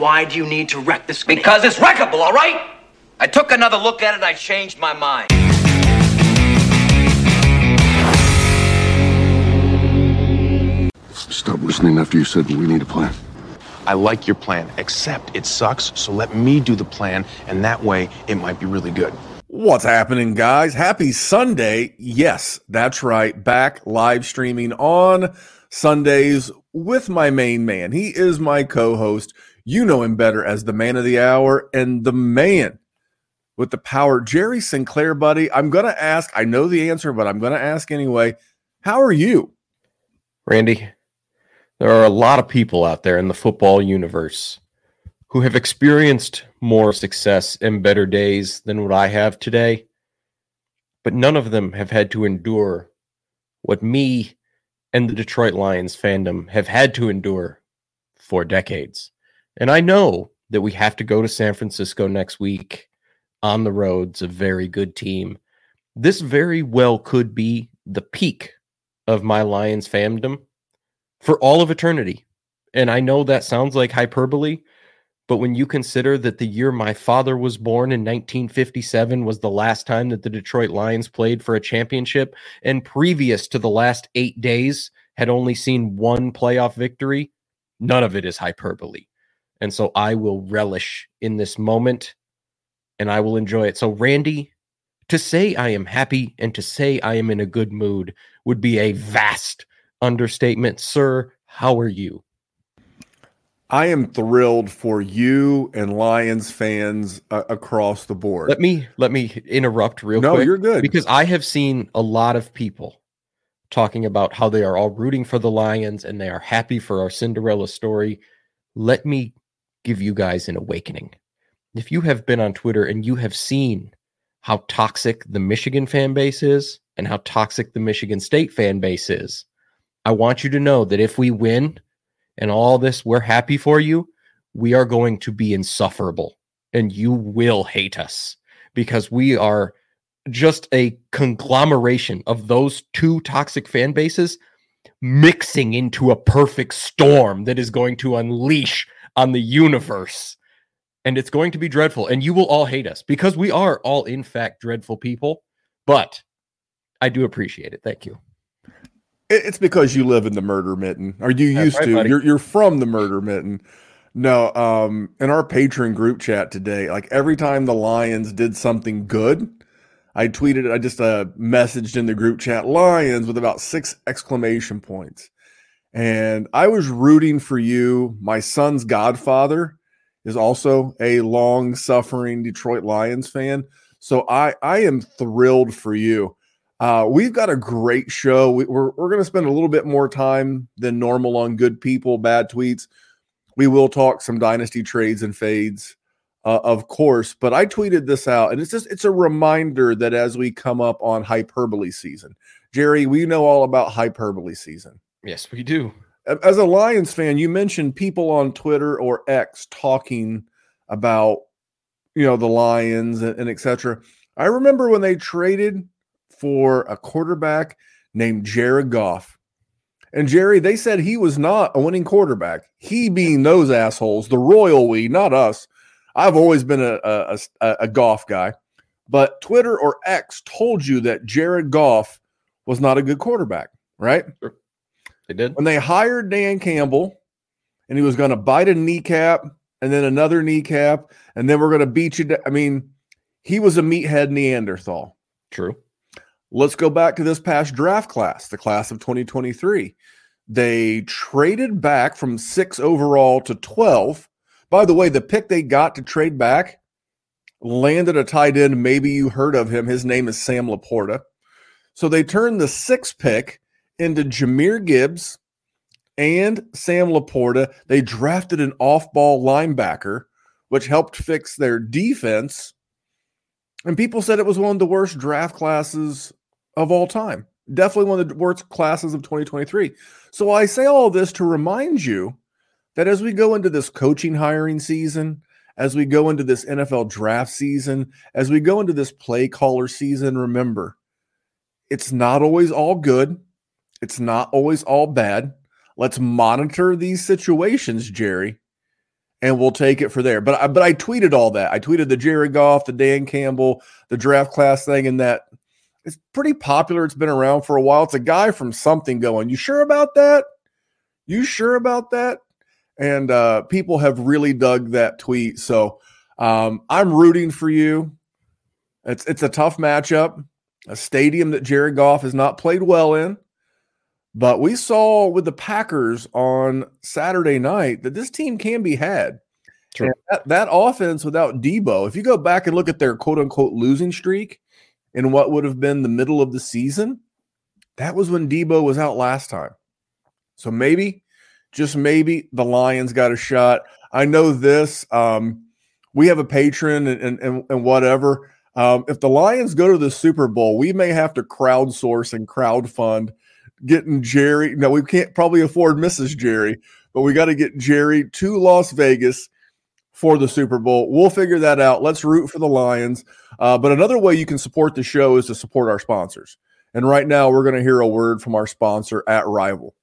Why do you need to wreck this game? Because it's wreckable, all right? I took another look at it, I changed my mind. Stop listening after you said we need a plan. I like your plan, except it sucks, so let me do the plan, and that way it might be really good. What's happening, guys? Happy Sunday. Yes, that's right. Back live streaming on Sundays with my main man. He is my co-host. You know him better as the man of the hour and the man with the power, Jerry Sinclair, buddy. I'm going to ask, I know the answer, but I'm going to ask anyway. How are you? Randy, there are a lot of people out there in the football universe who have experienced more success and better days than what I have today, but none of them have had to endure what me and the Detroit Lions fandom have had to endure for decades. And I know that we have to go to San Francisco next week on the road. It's a very good team. This very well could be the peak of my Lions fandom for all of eternity. And I know that sounds like hyperbole, but when you consider that the year my father was born in 1957 was the last time that the Detroit Lions played for a championship, and previous to the last 8 days had only seen one playoff victory, none of it is hyperbole. And so I will relish in this moment, and I will enjoy it. So, Randy, to say I am happy and to say I am in a good mood would be a vast understatement. Sir, how are you? I am thrilled for you and Lions fans across the board. Let me interrupt real quick. No, you're good. Because I have seen a lot of people talking about how they are all rooting for the Lions and they are happy for our Cinderella story. Let me give you guys an awakening. If you have been on Twitter and you have seen how toxic the Michigan fan base is and how toxic the Michigan State fan base is, I want you to know that if we win and all this, we're happy for you, we are going to be insufferable, and you will hate us because we are just a conglomeration of those two toxic fan bases mixing into a perfect storm that is going to unleash on the universe, and it's going to be dreadful, and you will all hate us because we are all, in fact, dreadful people, but I do appreciate it. Thank you. It's because you live in the murder mitten, or you used right, to. Buddy. You're from the murder mitten. No, in our Patreon group chat today, like every time the Lions did something good, I tweeted, I just messaged in the group chat, Lions, with about 6 exclamation points. And I was rooting for you. My son's godfather is also a long-suffering Detroit Lions fan. So I am thrilled for you. We've got a great show. We're going to spend a little bit more time than normal on good people, bad tweets. We will talk some dynasty trades and fades, of course. But I tweeted this out, and it's a reminder that as we come up on hyperbole season, Jerry, we know all about hyperbole season. Yes, we do. As a Lions fan, you mentioned people on Twitter or X talking about, you know, the Lions and et cetera. I remember when they traded for a quarterback named Jared Goff. And Jerry, they said he was not a winning quarterback. He being those assholes, the royal we, not us. I've always been a Goff guy. But Twitter or X told you that Jared Goff was not a good quarterback, right? Sure. They did. When they hired Dan Campbell, and he was going to bite a kneecap, and then another kneecap, and then we're going to beat you. I mean, he was a meathead Neanderthal. True. Let's go back to this past draft class, the class of 2023. They traded back from 6 overall to 12. By the way, the pick they got to trade back landed a tight end. Maybe you heard of him. His name is Sam LaPorta. So they turned the 6th pick into Jahmyr Gibbs and Sam LaPorta. They drafted an off-ball linebacker, which helped fix their defense. And people said it was one of the worst draft classes of all time. Definitely one of the worst classes of 2023. So I say all this to remind you that as we go into this coaching hiring season, as we go into this NFL draft season, as we go into this play caller season, remember, it's not always all good. It's not always all bad. Let's monitor these situations, Jerry, and we'll take it for there. But I tweeted all that. I tweeted the Jared Goff, the Dan Campbell, the draft class thing, and that it's pretty popular. It's been around for a while. It's a guy from something going, you sure about that? You sure about that? And people have really dug that tweet. So I'm rooting for you. It's a tough matchup, a stadium that Jared Goff has not played well in. But we saw with the Packers on Saturday night that this team can be had. True. That offense without Deebo, if you go back and look at their quote-unquote losing streak in what would have been the middle of the season, that was when Deebo was out last time. So maybe, just maybe, the Lions got a shot. I know this. We have a patron and whatever. If the Lions go to the Super Bowl, we may have to crowdsource and crowdfund getting Jerry. No, we can't probably afford Mrs. Jerry, but we got to get Jerry to Las Vegas for the Super Bowl. We'll figure that out. Let's root for the Lions. But another way you can support the show is to support our sponsors. And right now we're going to hear a word from our sponsor at Rival.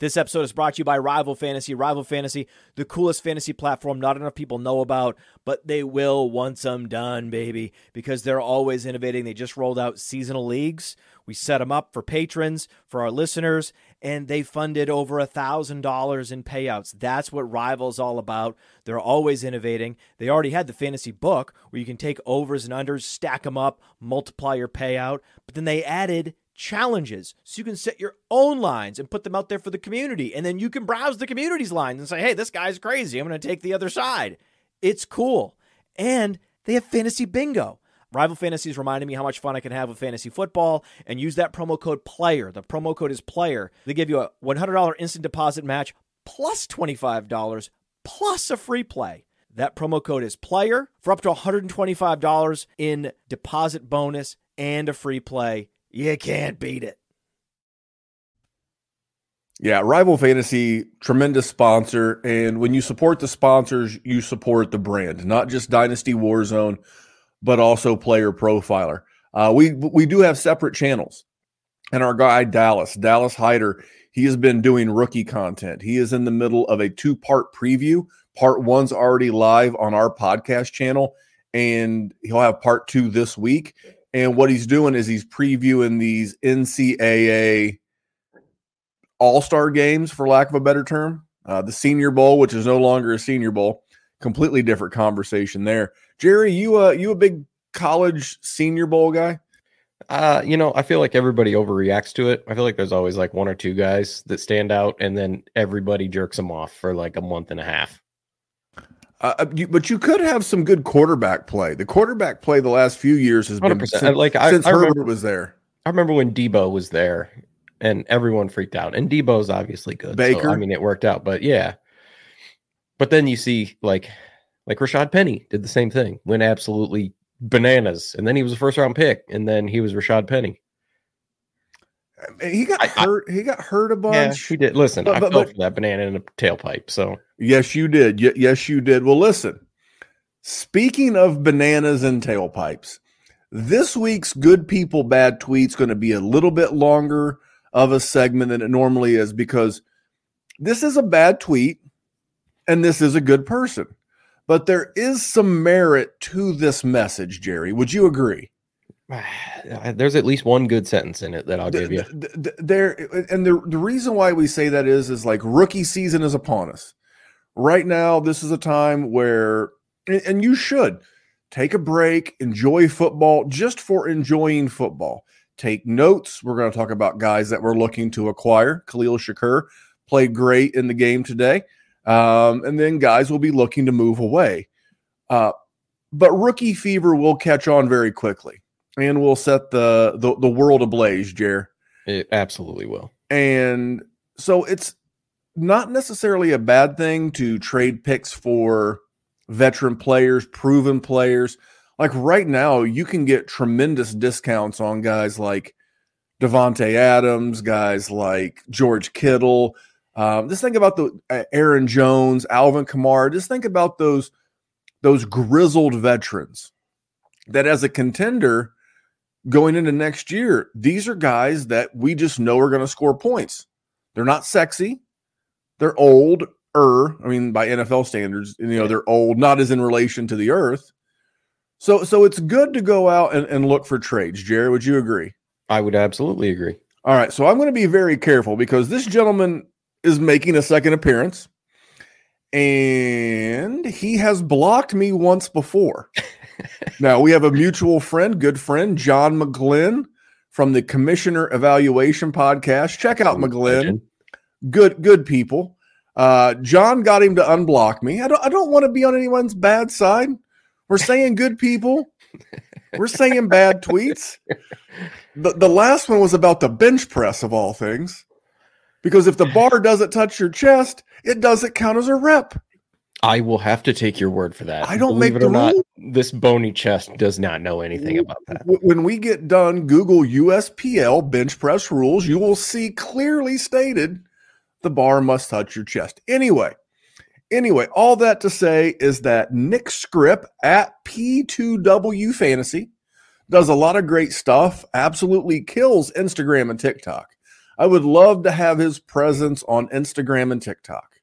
This episode is brought to you by Rival Fantasy. Rival Fantasy, the coolest fantasy platform not enough people know about, but they will once I'm done, baby, because they're always innovating. They just rolled out seasonal leagues. We set them up for patrons, for our listeners, and they funded over $1,000 in payouts. That's what Rival's all about. They're always innovating. They already had the fantasy book where you can take overs and unders, stack them up, multiply your payout, but then they added challenges, so you can set your own lines and put them out there for the community, and then you can browse the community's lines and say, hey, this guy's crazy, I'm going to take the other side. It's cool. And they have fantasy bingo. Rival Fantasy is reminding me how much fun I can have with fantasy football, and use that promo code PLAYER. The promo code is PLAYER. They give you a $100 instant deposit match plus $25 plus a free play. That promo code is PLAYER for up to $125 in deposit bonus and a free play. You can't beat it. Yeah, Rival Fantasy, tremendous sponsor. And when you support the sponsors, you support the brand, not just Dynasty Warzone, but also Player Profiler. We do have separate channels. And our guy, Dallas Hyder, he has been doing rookie content. He is in the middle of a two-part preview. Part one's already live on our podcast channel, and he'll have part two this week. And what he's doing is he's previewing these NCAA all-star games, for lack of a better term. The Senior Bowl, which is no longer a Senior Bowl. Completely different conversation there. Jerry, you a big college Senior Bowl guy? I feel like everybody overreacts to it. I feel like there's always like one or two guys that stand out, and then everybody jerks them off for like a month and a half. But you could have some good quarterback play. The quarterback play the last few years has been since Herbert was there. I remember when Deebo was there, and everyone freaked out. And Deebo's obviously good. Baker, so, it worked out. But yeah, but then you see like Rashad Penny did the same thing, went absolutely bananas, and then he was a first round pick, and then he was Rashad Penny. He got hurt. He got hurt a bunch. Yeah, he did. Listen, I fell for that banana in a tailpipe. So yes, you did. Yes, you did. Well, listen. Speaking of bananas and tailpipes, this week's Good People Bad Tweet's going to be a little bit longer of a segment than it normally is, because this is a bad tweet and this is a good person, but there is some merit to this message. Jerry, would you agree? There's at least one good sentence in it that I'll give you. The reason why we say that is like rookie season is upon us. Right now, this is a time where, and you should take a break, enjoy football just for enjoying football. Take notes. We're going to talk about guys that we're looking to acquire. Khalil Shakir played great in the game today. And then guys will be looking to move away. But rookie fever will catch on very quickly. And we'll set the world ablaze, Jer. It absolutely will. And so it's not necessarily a bad thing to trade picks for veteran players, proven players. Like right now, you can get tremendous discounts on guys like Davante Adams, guys like George Kittle. Just think about the Aaron Jones, Alvin Kamara. Just think about those grizzled veterans that as a contender – going into next year, these are guys that we just know are going to score points. They're not sexy. They're old. I mean, by NFL standards, you know, they're old, not as in relation to the earth. So it's good to go out and look for trades. Jerry, would you agree? I would absolutely agree. All right, so I'm going to be very careful because this gentleman is making a second appearance, and he has blocked me once before. Now, we have a mutual friend, good friend, John McGlynn from the Commissioner Evaluation Podcast. Check out McGlynn. Good people. John got him to unblock me. I don't want to be on anyone's bad side. We're saying good people. We're saying bad tweets. The last one was about the bench press of all things, because if the bar doesn't touch your chest, it doesn't count as a rep. I will have to take your word for that. I don't make the rule. This bony chest does not know anything about that. When we get done, Google USPL bench press rules. You will see clearly stated the bar must touch your chest. Anyway, all that to say is that Nick Scripp at P2W Fantasy does a lot of great stuff, absolutely kills Instagram and TikTok. I would love to have his presence on Instagram and TikTok,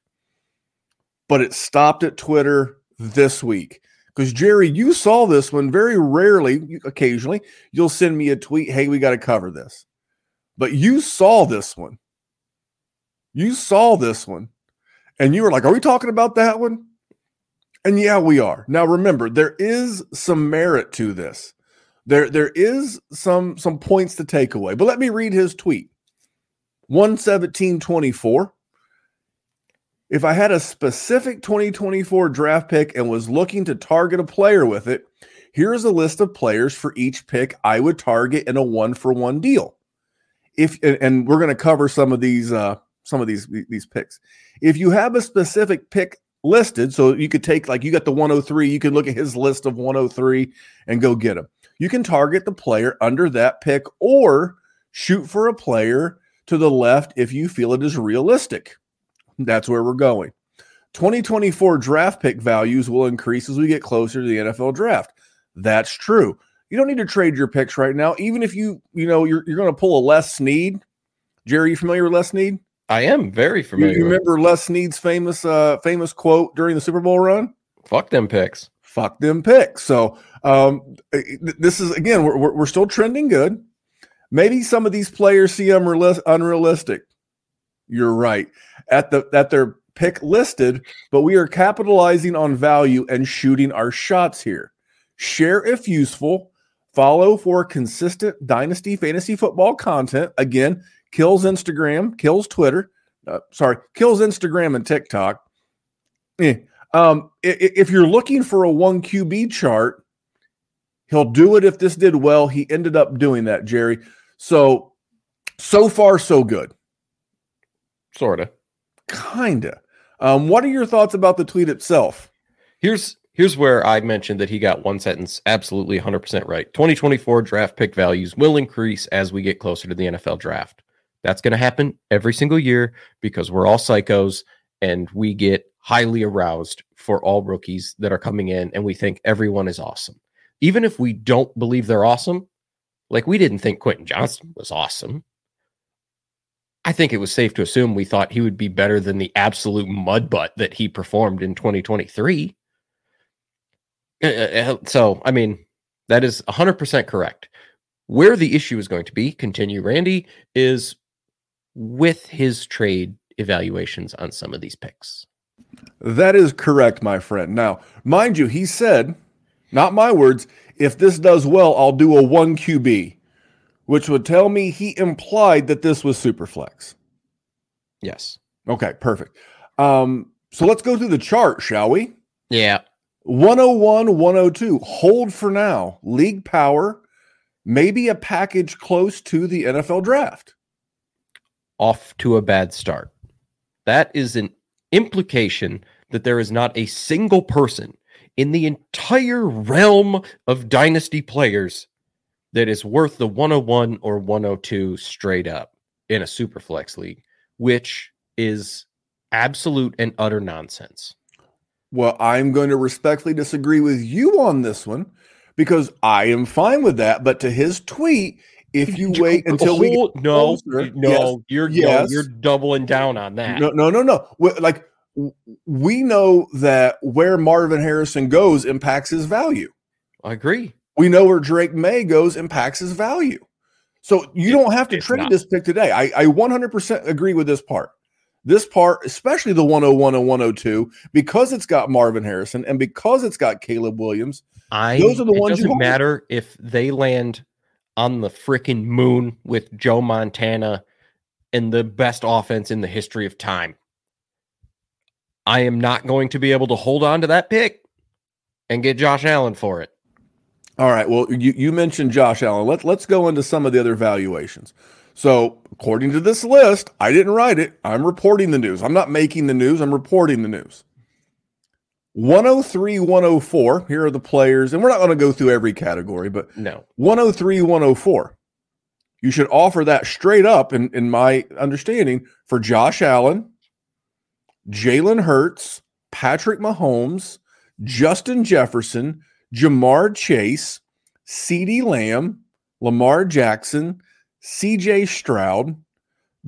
but it stopped at Twitter this week. Because, Jerry, you saw this one very rarely. Occasionally, you'll send me a tweet, hey, we got to cover this. But you saw this one. And you were like, are we talking about that one? And yeah, we are. Now, remember, there is some merit to this. There is some points to take away. But let me read his tweet. 117.24. If I had a specific 2024 draft pick and was looking to target a player with it, here is a list of players for each pick I would target in a 1-for-1 deal. And we're going to cover some of these picks. If you have a specific pick listed, so you could take, like, you got the 103, you can look at his list of 103 and go get him. You can target the player under that pick or shoot for a player to the left if you feel it is realistic. That's where we're going. 2024 draft pick values will increase as we get closer to the NFL draft. That's true. You don't need to trade your picks right now, even if you're going to pull a Les Snead. Jerry, you familiar with Les Snead? I am very familiar. You remember Les Snead's famous quote during the Super Bowl run? Fuck them picks. Fuck them picks. So this is, again, we're still trending good. Maybe some of these players see unrealistic. You're right. At their pick listed, but we are capitalizing on value and shooting our shots here. Share if useful. Follow for consistent dynasty fantasy football content. Again, kills Instagram and TikTok. If you're looking for a 1QB chart, he'll do it. If this did well, he ended up doing that, Jerry. So far, so good. Sorta. Kinda. What are your thoughts about the tweet itself? Here's where I mentioned that he got one sentence absolutely 100% right. 2024 draft pick values will increase as we get closer to the NFL draft. That's going to happen every single year because we're all psychos and we get highly aroused for all rookies that are coming in and we think everyone is awesome. Even if we don't believe they're awesome, like we didn't think Quentin Johnston was awesome. I think it was safe to assume we thought he would be better than the absolute mud butt that he performed in 2023. So, I mean, that is 100% correct. Where the issue is going to be, continue Randy, is with his trade evaluations on some of these picks. That is correct, my friend. Now, mind you, he said, not my words, if this does well, I'll do a 1QB. Which would tell me he implied that this was Superflex. Yes. Okay, perfect. So let's go through the chart, shall we? Yeah. 101, 102, hold for now, league power, maybe a package close to the NFL draft. Off to a bad start. That is an implication that there is not a single person in the entire realm of dynasty players that is worth the 101 or 102 straight up in a super flex league, which is absolute and utter nonsense. Well, I'm going to respectfully disagree with you on this one because I am fine with that. But to his tweet, if you wait until we get closer, you're doubling down on that. No. Like we know that where Marvin Harrison goes impacts his value. I agree. We know where Drake May goes impacts his value. So you don't have to trade this pick today. I 100% agree with this part. This part, especially the 101 and 102, because it's got Marvin Harrison and because it's got Caleb Williams, those are the ones you want. It doesn't matter if they land on the freaking moon with Joe Montana and the best offense in the history of time. I am not going to be able to hold on to that pick and get Josh Allen for it. All right, well, you mentioned Josh Allen. Let's go into some of the other valuations. So according to this list, I didn't write it. I'm reporting the news. I'm not making the news. I'm reporting the news. 103, 104, here are the players. And we're not going to go through every category, but no. 103, 104. You should offer that straight up, in my understanding, for Josh Allen, Jalen Hurts, Patrick Mahomes, Justin Jefferson, Ja'Marr Chase, CeeDee Lamb, Lamar Jackson, CJ Stroud,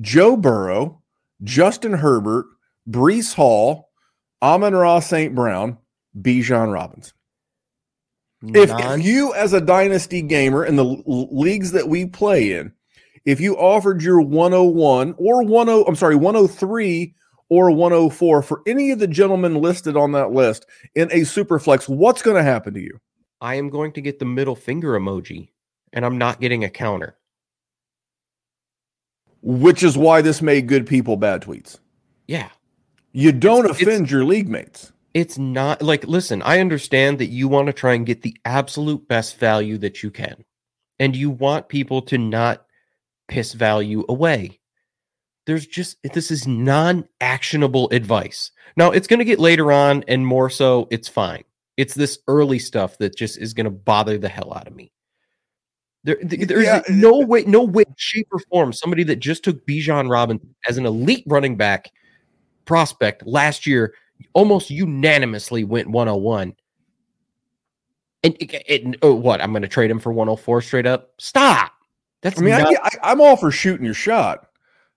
Joe Burrow, Justin Herbert, Breece Hall, Amon-Ra St. Brown, Bijan Robinson. If you, as a dynasty gamer in the leagues that we play in, if you offered your 103 or 104 for any of the gentlemen listed on that list in a superflex, what's going to happen to you? I am going to get the middle finger emoji, and I'm not getting a counter. Which is why this made good people bad tweets. Yeah. You don't offend your league mates. It's not like, listen, I understand that you want to try and get the absolute best value that you can. And you want people to not piss value away. This is non-actionable advice. Now, it's going to get later on and more so, it's fine. It's this early stuff that just is going to bother the hell out of me. There's no way, shape, or form somebody that just took Bijan Robinson as an elite running back prospect last year almost unanimously went 101. And I'm going to trade him for 104 straight up? Stop. I'm all for shooting your shot.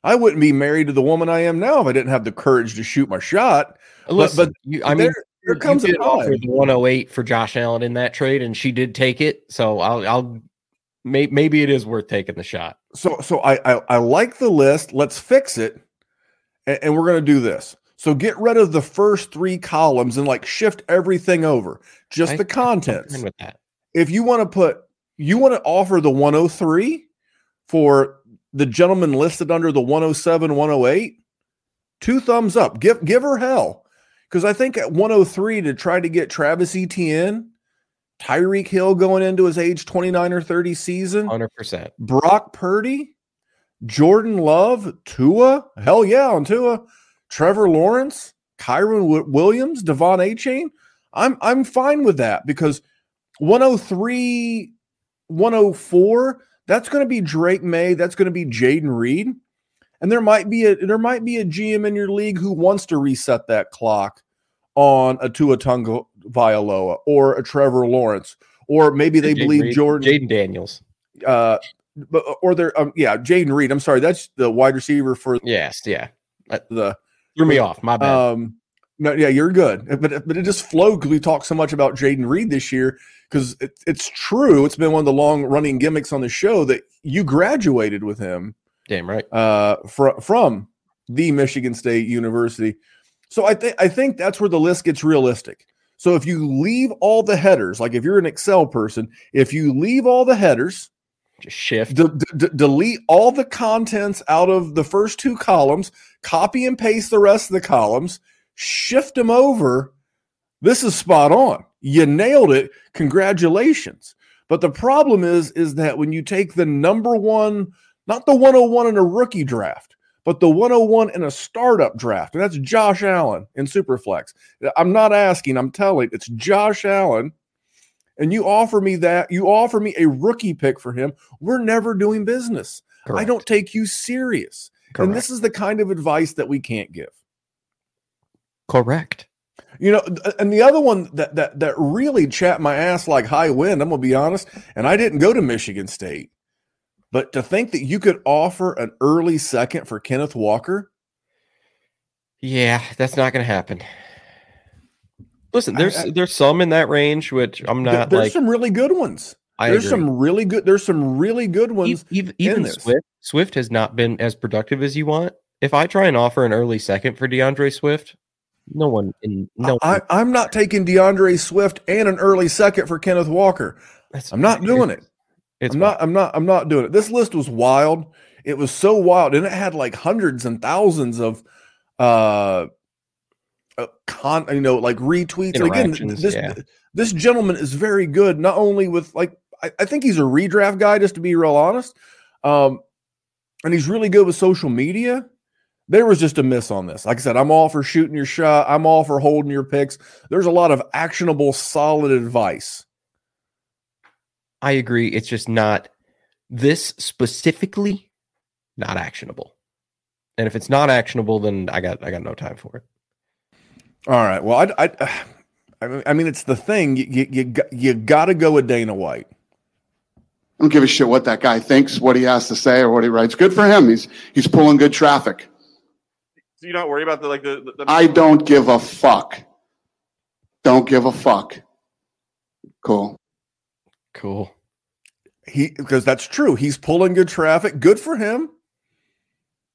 I wouldn't be married to the woman I am now if I didn't have the courage to shoot my shot. Listen, there comes a offer the 108 for Josh Allen in that trade, and she did take it. So I'll maybe it is worth taking the shot. So I like the list. Let's fix it. And we're going to do this. So get rid of the first three columns and like shift everything over. Just the contents. I'm fine with that. If you want to offer the 103 for the gentleman listed under the 107, 108, 2 thumbs up. Give her hell. Because I think at 103 to try to get Travis Etienne, Tyreek Hill going into his age 29 or 30 season. 100%. Brock Purdy, Jordan Love, Tua. Hell yeah on Tua. Trevor Lawrence, Kyron Williams, Devon Achane. I'm fine with that because 103, 104, that's going to be Drake May. That's going to be Jayden Reed. And there might be a GM in your league who wants to reset that clock on a Tua Tagovailoa or a Trevor Lawrence, or maybe they believe Jayden Daniels, Jayden Reed. I'm sorry, that's the wide receiver for threw me off. My bad. You're good, but it just flowed because we talked so much about Jayden Reed this year because it's true. It's been one of the long running gimmicks on the show that you graduated with him. Damn right. From the Michigan State University. So I think that's where the list gets realistic. So if you leave all the headers, like if you're an Excel person, if you leave all the headers, just shift, delete all the contents out of the first 2 columns, copy and paste the rest of the columns, shift them over. This is spot on. You nailed it. Congratulations. But the problem is that when you take the number one, not the 101 in a rookie draft, but the 101 in a startup draft, and that's Josh Allen in Superflex. I'm not asking, I'm telling. It's Josh Allen, and you offer me a rookie pick for him, we're never doing business. Correct. I don't take you serious. Correct. And this is the kind of advice that we can't give. Correct. You know, and the other one that really chapped my ass like high wind, I'm going to be honest, and I didn't go to Michigan State. But to think that you could offer an early second for Kenneth Walker, Yeah, that's not going to happen. Listen, there's some in that range, which I'm not. There's some really good ones. There's some really good ones. Even Swift has not been as productive as you want. If I try and offer an early second for DeAndre Swift, I'm not taking DeAndre Swift and an early second for Kenneth Walker. I'm not doing it. This list was wild. It was so wild, and it had like hundreds and thousands of retweets. And again, this gentleman is very good. Not only with I think he's a redraft guy, just to be real honest. And he's really good with social media. There was just a miss on this. Like I said, I'm all for shooting your shot. I'm all for holding your picks. There's a lot of actionable, solid advice. I agree. It's just not this specifically not actionable. And if it's not actionable, then I got no time for it. All right. Well, I mean, it's the thing. You got to go with Dana White. I don't give a shit what that guy thinks, what he has to say, or what he writes. Good for him. He's pulling good traffic. So you don't worry about the I don't give a fuck. Don't give a fuck. Cool. Because that's true. He's pulling good traffic. Good for him.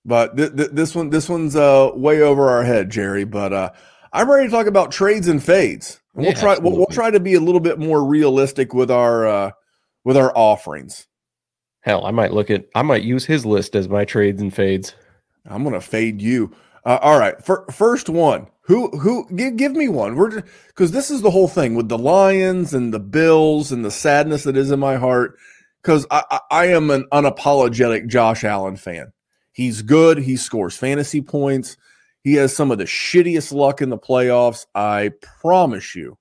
But this one's way over our head, Jerry. But I'm ready to talk about trades and fades. And we'll try to be a little bit more realistic with our offerings. Hell, I might use his list as my trades and fades. I'm gonna fade you. All right, first one. Who? Give me one. Because this is the whole thing with the Lions and the Bills and the sadness that is in my heart. Because I am an unapologetic Josh Allen fan. He's good. He scores fantasy points. He has some of the shittiest luck in the playoffs. I promise you,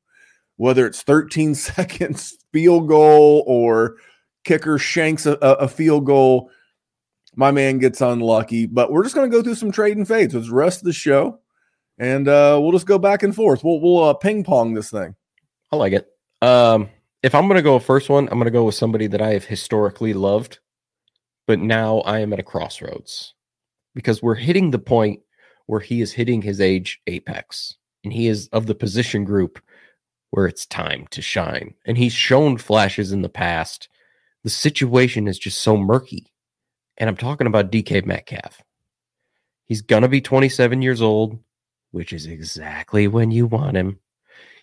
whether it's 13 seconds field goal or kicker shanks a field goal, my man gets unlucky. But we're just going to go through some trade and fades with the rest of the show, and we'll just go back and forth. We'll ping pong this thing. I like it. If I'm going to go first one, I'm going to go with somebody that I have historically loved, but now I am at a crossroads because we're hitting the point where he is hitting his age apex, and he is of the position group where it's time to shine. And he's shown flashes in the past. The situation is just so murky. And I'm talking about DK Metcalf. He's going to be 27 years old, which is exactly when you want him.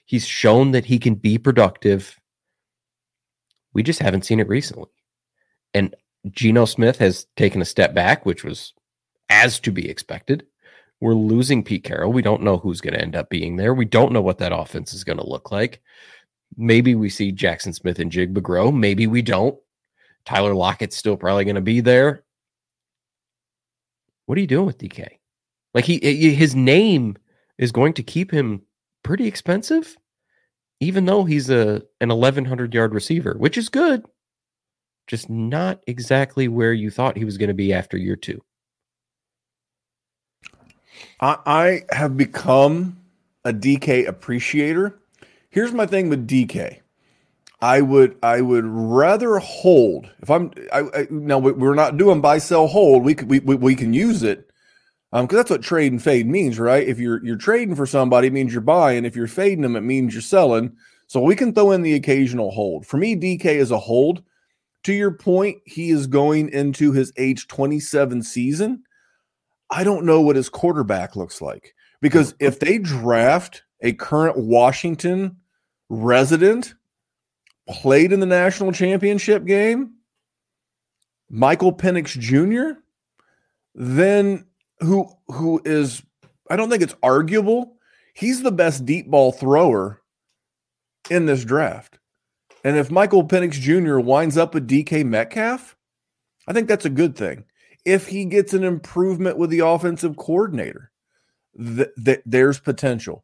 He's shown that he can be productive. We just haven't seen it recently. And Geno Smith has taken a step back, which was as to be expected. We're losing Pete Carroll. We don't know who's going to end up being there. We don't know what that offense is going to look like. Maybe we see Jackson Smith and Jigba grow. Maybe we don't. Tyler Lockett's still probably going to be there. What are you doing with DK? Like his name is going to keep him pretty expensive, even though he's an 1,100-yard receiver, which is good. Just not exactly where you thought he was going to be after year two. I have become a DK appreciator. Here's my thing with DK. I would rather hold. If now we're not doing buy, sell, hold. We can use it because that's what trade and fade means, right? If you're trading for somebody, it means you're buying. If you're fading them, it means you're selling. So we can throw in the occasional hold. For me, DK is a hold. To your point, he is going into his age 27 season. I don't know what his quarterback looks like, because if they draft a current Washington resident, played in the national championship game, Michael Penix Jr., then who is, I don't think it's arguable, he's the best deep ball thrower in this draft. And if Michael Penix Jr. winds up with DK Metcalf, I think that's a good thing. If he gets an improvement with the offensive coordinator, there's potential,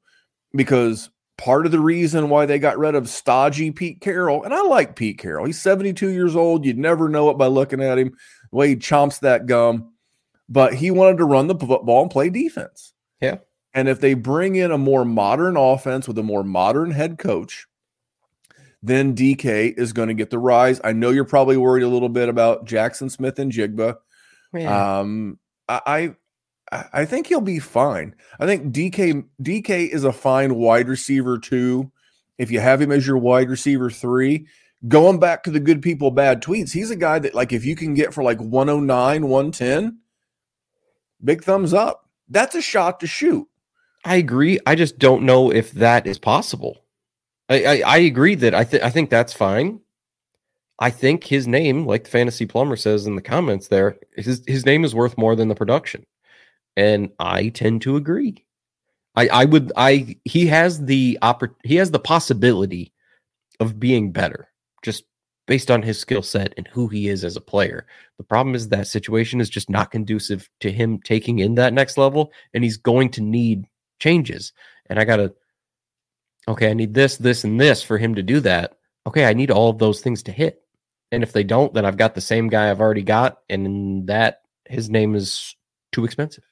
because part of the reason why they got rid of stodgy Pete Carroll, and I like Pete Carroll. He's 72 years old. You'd never know it by looking at him, the way he chomps that gum, but he wanted to run the football and play defense. Yeah. And if they bring in a more modern offense with a more modern head coach, then DK is going to get the rise. I know you're probably worried a little bit about Jackson Smith and Jigba. Yeah. I I think he'll be fine. I think DK is a fine wide receiver too. If you have him as your wide receiver 3, going back to the good people, bad tweets, he's a guy that, like, if you can get for like 109, 110, big thumbs up. That's a shot to shoot. I agree. I just don't know if that is possible. I agree that I think that's fine. I think his name, like the Fantasy Plumber says in the comments there, his name is worth more than the production. And I tend to agree. He has the possibility of being better just based on his skill set and who he is as a player. The problem is that situation is just not conducive to him taking in that next level, and he's going to need changes. And I need this, this, and this for him to do that. Okay, I need all of those things to hit. And if they don't, then I've got the same guy I've already got, and that his name is too expensive.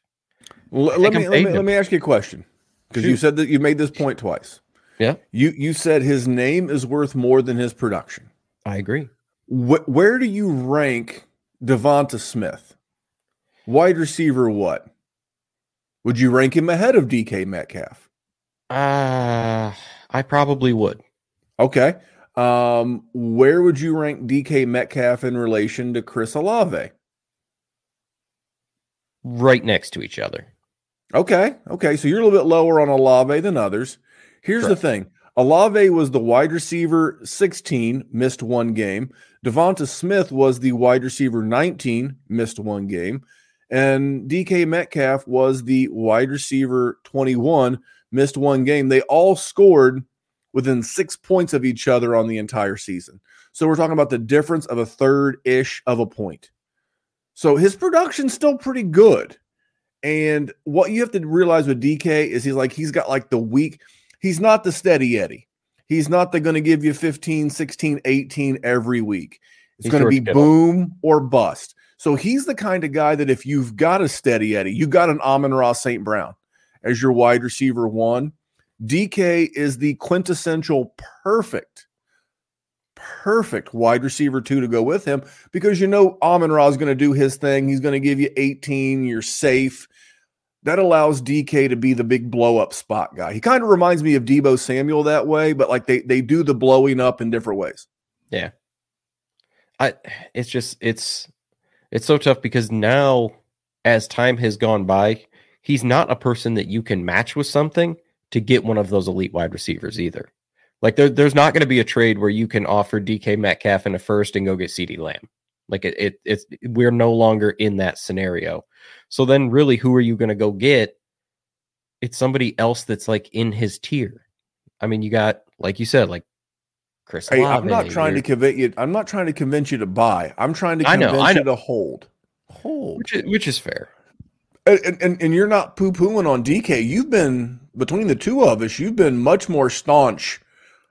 Let me ask you a question, because you said that you made this point twice. Yeah. You said his name is worth more than his production. I agree. Where do you rank Devonta Smith? Wide receiver what? Would you rank him ahead of DK Metcalf? I probably would. Okay. Where would you rank DK Metcalf in relation to Chris Olave? Right next to each other. Okay. So you're a little bit lower on Olave than others. Here's the thing. Olave was the wide receiver 16, missed one game. Devonta Smith was the wide receiver 19, missed one game. And DK Metcalf was the wide receiver 21, missed one game. They all scored within 6 points of each other on the entire season. So we're talking about the difference of a third-ish of a point. So his production's still pretty good. And what you have to realize with DK is he's not the steady Eddie. He's not going to give you 15, 16, 18 every week. It's going to be boom or bust. So he's the kind of guy that if you've got a steady Eddie, you got an Amon-Ra St. Brown as your wide receiver 1, DK is the quintessential perfect wide receiver 2 to go with him, because Amon-Ra is going to do his thing. He's going to give you 18. You're safe. That allows DK to be the big blow-up spot guy. He kind of reminds me of Deebo Samuel that way, but they do the blowing up in different ways. Yeah. It's so tough, because now as time has gone by, he's not a person that you can match with something to get one of those elite wide receivers either. There's not going to be a trade where you can offer DK Metcalf in a first and go get CeeDee Lamb. We're no longer in that scenario. So then really, who are you going to go get? It's somebody else that's in his tier. I mean, you got, like you said, Chris. Hey, I'm not trying to convince you. I'm not trying to convince you to buy. I'm trying to convince you to hold. Which is fair. And you're not poo-pooing on DK. You've been, between the two of us, you've been much more staunch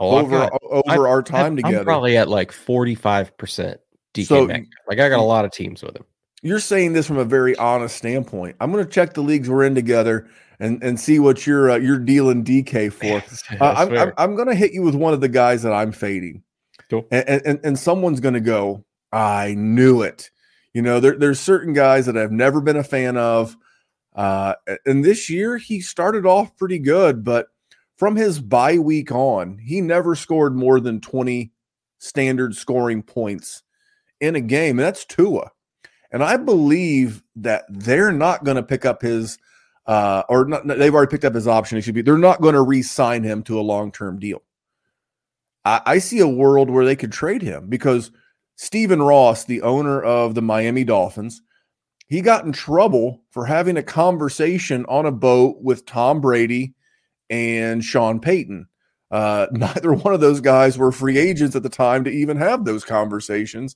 over our time together. I'm probably at 45%. DK Metcalf. I got a lot of teams with him. You're saying this from a very honest standpoint. I'm going to check the leagues we're in together and see what you're dealing DK for. Yes, I'm going to hit you with one of the guys that I'm fading. Cool. And someone's going to go, I knew it. There's certain guys that I've never been a fan of. And this year he started off pretty good, but from his bye week on, he never scored more than 20 standard scoring points in a game, and that's Tua. And I believe that they're not going to pick up his they've already picked up his option. They're not going to re-sign him to a long-term deal. I see a world where they could trade him, because Stephen Ross, the owner of the Miami Dolphins, he got in trouble for having a conversation on a boat with Tom Brady and Sean Payton. Neither one of those guys were free agents at the time to even have those conversations.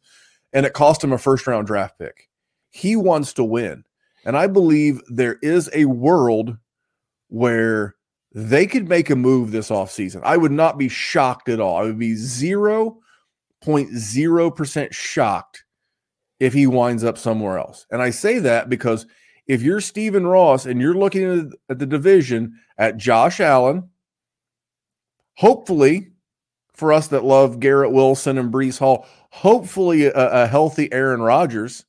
And it cost him a first-round draft pick. He wants to win. And I believe there is a world where they could make a move this offseason. I would not be shocked at all. I would be 0.0% shocked if he winds up somewhere else. And I say that because if you're Stephen Ross and you're looking at the division at Josh Allen, hopefully, for us that love Garrett Wilson and Breece Hall, hopefully a healthy Aaron Rodgers.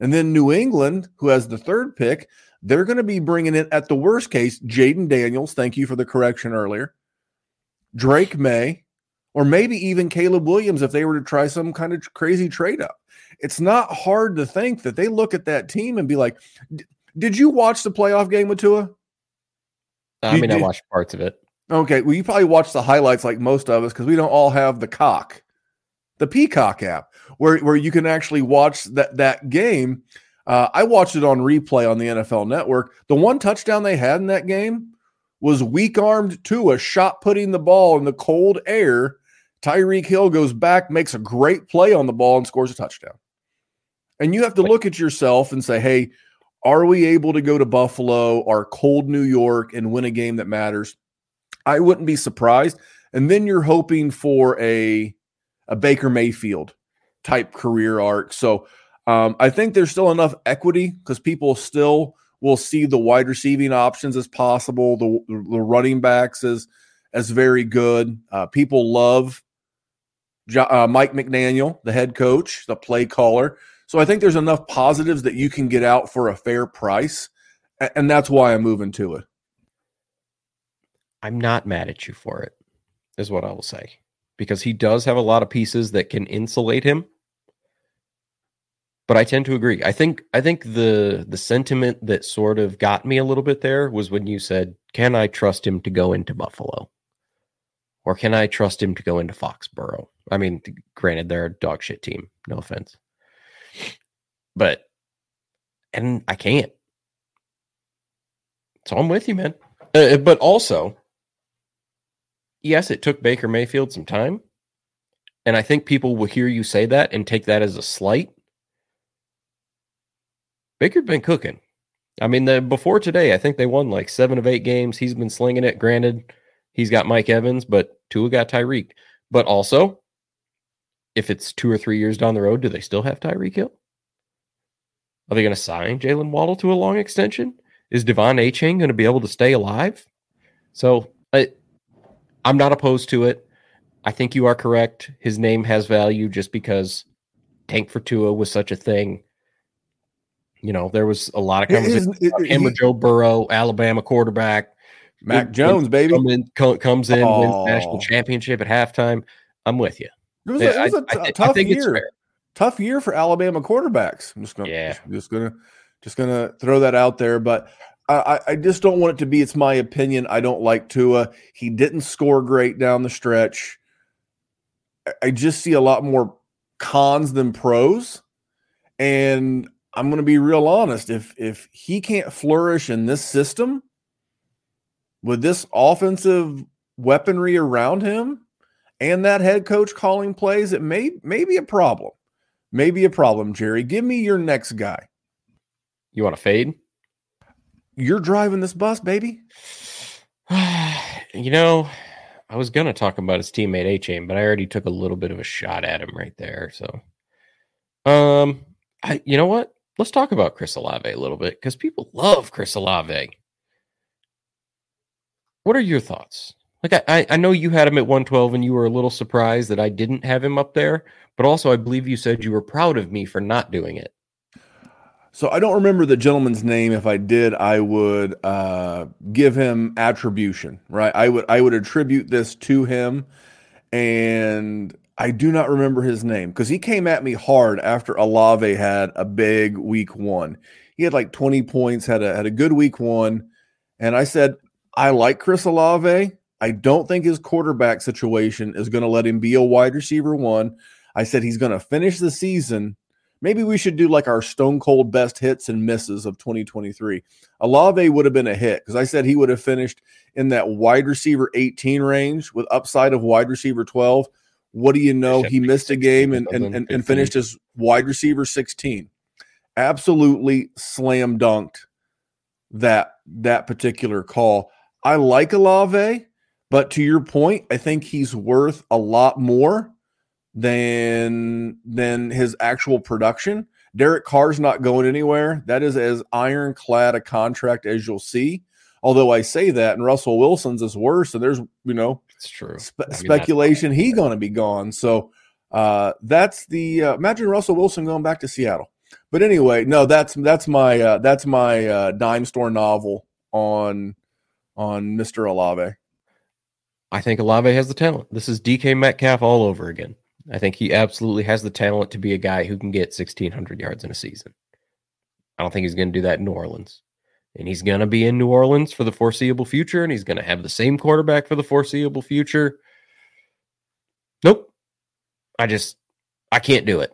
And then New England, who has the 3rd pick, They're going to be bringing in, at the worst case, Jayden Daniels. Thank you for the correction earlier. Drake May, or maybe even Caleb Williams if they were to try some kind of crazy trade-up. It's not hard to think that they look at that team and be like, did you watch the playoff game with Tua? I watched parts of it. Okay, well, you probably watched the highlights like most of us because we don't all have the Peacock app, where you can actually watch that game. I watched it on replay on the NFL Network. The one touchdown they had in that game was weak-armed Tua shot-putting the ball in the cold air. Tyreek Hill goes back, makes a great play on the ball, and scores a touchdown. And you have to look at yourself and say, hey, are we able to go to Buffalo or cold New York and win a game that matters? I wouldn't be surprised. And then you're hoping for a Baker Mayfield type career arc. So I think there's still enough equity because people still will see the wide receiving options as possible, the running backs as very good. People love Mike McDaniel, the head coach, the play caller. So I think there's enough positives that you can get out for a fair price, and that's why I'm moving to it. I'm not mad at you for it, is what I will say, because he does have a lot of pieces that can insulate him. But I tend to agree. I think the sentiment that sort of got me a little bit there was when you said, can I trust him to go into Buffalo? Or can I trust him to go into Foxborough? I mean, granted, they're a dog shit team. No offense. But, and I can't. So I'm with you, man. But also, yes, it took Baker Mayfield some time. And I think people will hear you say that and take that as a slight. Baker's been cooking. I mean, before today, I think they won like 7 of 8 games. He's been slinging it. Granted, he's got Mike Evans, but Tua got Tyreek. But also, if it's 2 or 3 years down the road, do they still have Tyreek Hill? Are they going to sign Jalen Waddle to a long extension? Is Devon A. Chain going to be able to stay alive? So I'm not opposed to it. I think you are correct. His name has value just because Tank for Tua was such a thing. You know, there was a lot of conversation about him or Joe Burrow, Alabama quarterback. Mac Jones, baby. Comes in, wins national championship at halftime. I'm with you. It was a tough year. Tough year for Alabama quarterbacks. I'm just gonna throw that out there, but I just don't want it to be, it's my opinion. I don't like Tua. He didn't score great down the stretch. I just see a lot more cons than pros. And I'm going to be real honest. If he can't flourish in this system with this offensive weaponry around him and that head coach calling plays, it may be a problem. Maybe a problem, Jerry. Give me your next guy. You want to fade? You're driving this bus, baby. You know, I was going to talk about his teammate A-Chain, but I already took a little bit of a shot at him right there. So, you know what? Let's talk about Chris Olave a little bit because people love Chris Olave. What are your thoughts? Like, I know you had him at 112 and you were a little surprised that I didn't have him up there, but also I believe you said you were proud of me for not doing it. So I don't remember the gentleman's name. If I did, I would give him attribution, right? I would attribute this to him, and I do not remember his name because he came at me hard after Olave had a big week 1. He had like 20 points, had a good week 1, and I said, I like Chris Olave. I don't think his quarterback situation is going to let him be a wide receiver 1. I said he's going to finish the season. Maybe we should do like our stone cold best hits and misses of 2023. Olave would have been a hit because I said he would have finished in that wide receiver 18 range with upside of wide receiver 12. What do you know? He missed a game and finished as wide receiver 16. Absolutely slam dunked that particular call. I like Olave, but to your point, I think he's worth a lot more than his actual production. Derek Carr's not going anywhere. That is as ironclad a contract as you'll see. Although I say that, and Russell Wilson's is worse, and there's, you know, it's true speculation he's going to be gone. So imagine Russell Wilson going back to Seattle. But anyway, no, that's my dime store novel on Mr. Olave. I think Olave has the talent. This is DK Metcalf all over again. I think he absolutely has the talent to be a guy who can get 1,600 yards in a season. I don't think he's going to do that in New Orleans. And he's going to be in New Orleans for the foreseeable future, and he's going to have the same quarterback for the foreseeable future. Nope. I can't do it.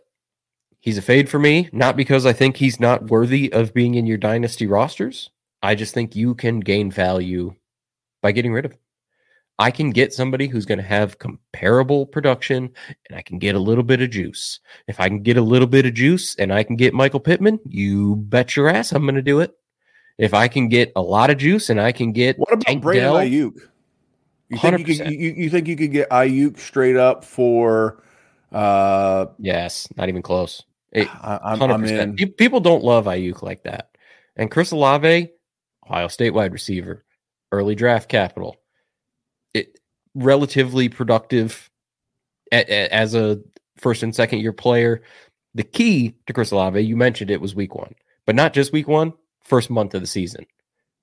He's a fade for me, not because I think he's not worthy of being in your dynasty rosters. I just think you can gain value by getting rid of him. I can get somebody who's going to have comparable production, and I can get a little bit of juice. If I can get a little bit of juice and I can get Michael Pittman, you bet your ass I'm going to do it. If I can get a lot of juice and I can get what about Tank Brandon Dell, Ayuk? You think you could get Ayuk straight up for? Yes, not even close. 100%. People don't love Ayuk like that. And Chris Olave, Ohio State wide receiver, early draft capital. Relatively productive as a first and second year player. The key to Chris Olave, you mentioned it, was week 1, but not just week 1, first month of the season.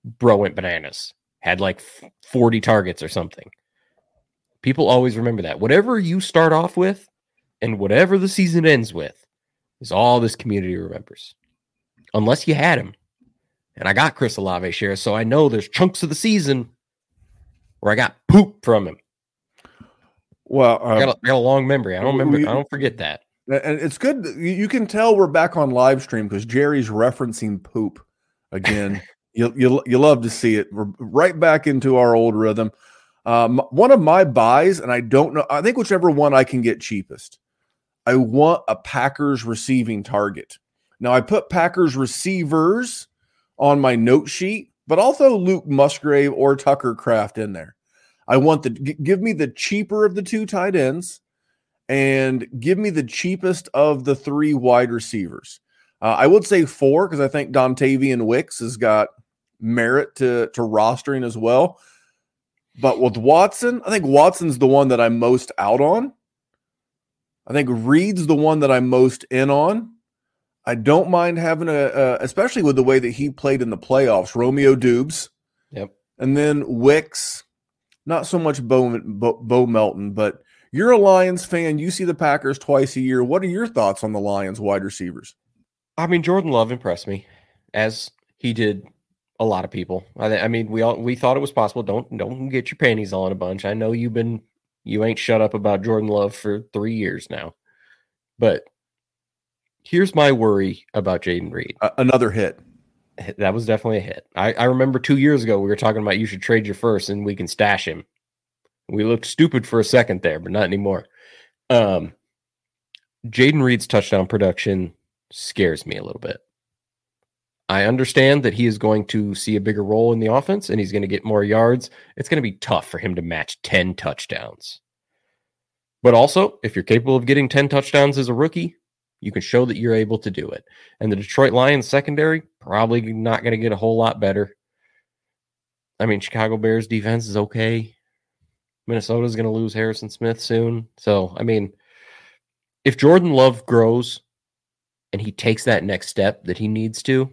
Bro went bananas, had like 40 targets or something. People always remember that. Whatever you start off with and whatever the season ends with is all this community remembers. Unless you had him. And I got Chris Olave shares, so I know there's chunks of the season where I got poop from him. Well, I got a long memory. I don't forget that. And it's good. You can tell we're back on live stream because Jerry's referencing poop again. you love to see it. We're right back into our old rhythm. One of my buys, and I don't know, I think whichever one I can get cheapest, I want a Packers receiving target. Now, I put Packers receivers on my note sheet, but also Luke Musgrave or Tucker Kraft in there. I want give me the cheaper of the two tight ends and give me the cheapest of the three wide receivers. I would say 4 because I think Dontavian Wicks has got merit to rostering as well. But with Watson, I think Watson's the one that I'm most out on. I think Reed's the one that I'm most in on. I don't mind having especially with the way that he played in the playoffs, Romeo Doubs. Yep. And then Wicks, not so much Bo Melton, but you're a Lions fan. You see the Packers twice a year. What are your thoughts on the Lions wide receivers? I mean, Jordan Love impressed me, as he did a lot of people. I mean, we thought it was possible. Don't get your panties on a bunch. I know you ain't shut up about Jordan Love for 3 years now, but here's my worry about Jayden Reed. Another hit. That was definitely a hit. I remember 2 years ago we were talking about you should trade your first and we can stash him. We looked stupid for a second there, but not anymore. Jayden Reed's touchdown production scares me a little bit. I understand that he is going to see a bigger role in the offense and he's going to get more yards. It's going to be tough for him to match 10 touchdowns. But also, if you're capable of getting 10 touchdowns as a rookie, you can show that you're able to do it. And the Detroit Lions secondary, probably not going to get a whole lot better. I mean, Chicago Bears defense is okay. Minnesota's going to lose Harrison Smith soon. So, I mean, if Jordan Love grows and he takes that next step that he needs to,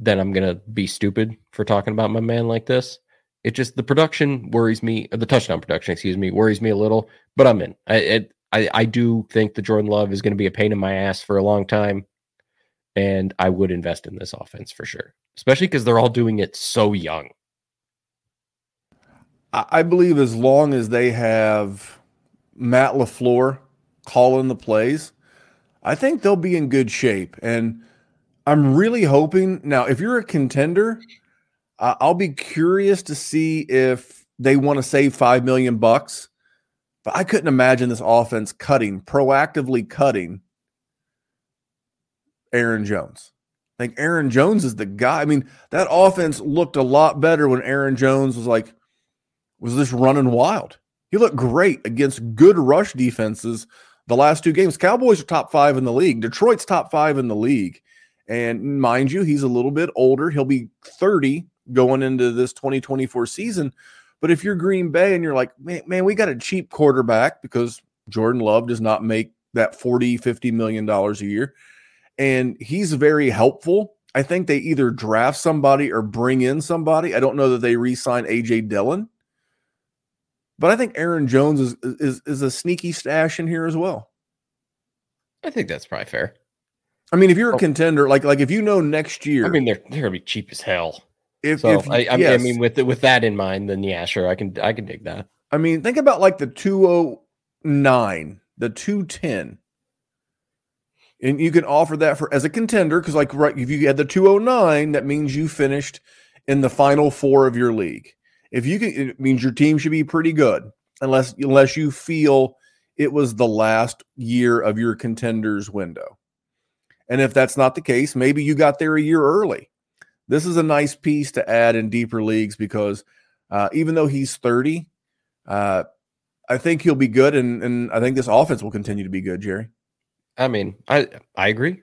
then I'm going to be stupid for talking about my man like this. It just, the touchdown production, worries me a little, but I'm in. I do think that Jordan Love is going to be a pain in my ass for a long time, and I would invest in this offense for sure, especially because they're all doing it so young. I believe as long as they have Matt LaFleur calling the plays, I think they'll be in good shape. And I'm really hoping, now, if you're a contender, I'll be curious to see if they want to save $5 million. But I couldn't imagine this offense proactively cutting Aaron Jones. I think Aaron Jones is the guy. I mean, that offense looked a lot better when Aaron Jones was just running wild. He looked great against good rush defenses the last 2 games. Cowboys are top 5 in the league. Detroit's top 5 in the league. And mind you, he's a little bit older. He'll be 30 going into this 2024 season. But if you're Green Bay and you're like, man, we got a cheap quarterback because Jordan Love does not make that $40, $50 million a year. and he's very helpful. I think they either draft somebody or bring in somebody. I don't know that they re-sign A.J. Dillon, but I think Aaron Jones is a sneaky stash in here as well. I think that's probably fair. I mean, if you're a contender, like if you know next year, I mean, they're gonna be cheap as hell. If I mean, with that in mind, then yeah, sure, I can dig that. I mean, think about like the 209, the 210, and you can offer that for as a contender because, like, right, if you had the 209, that means you finished in the final four of your league. If you can, it means your team should be pretty good, unless you feel it was the last year of your contender's window. And if that's not the case, maybe you got there a year early. This is a nice piece to add in deeper leagues because even though he's 30, I think he'll be good, and I think this offense will continue to be good, Jerry. I mean, I agree.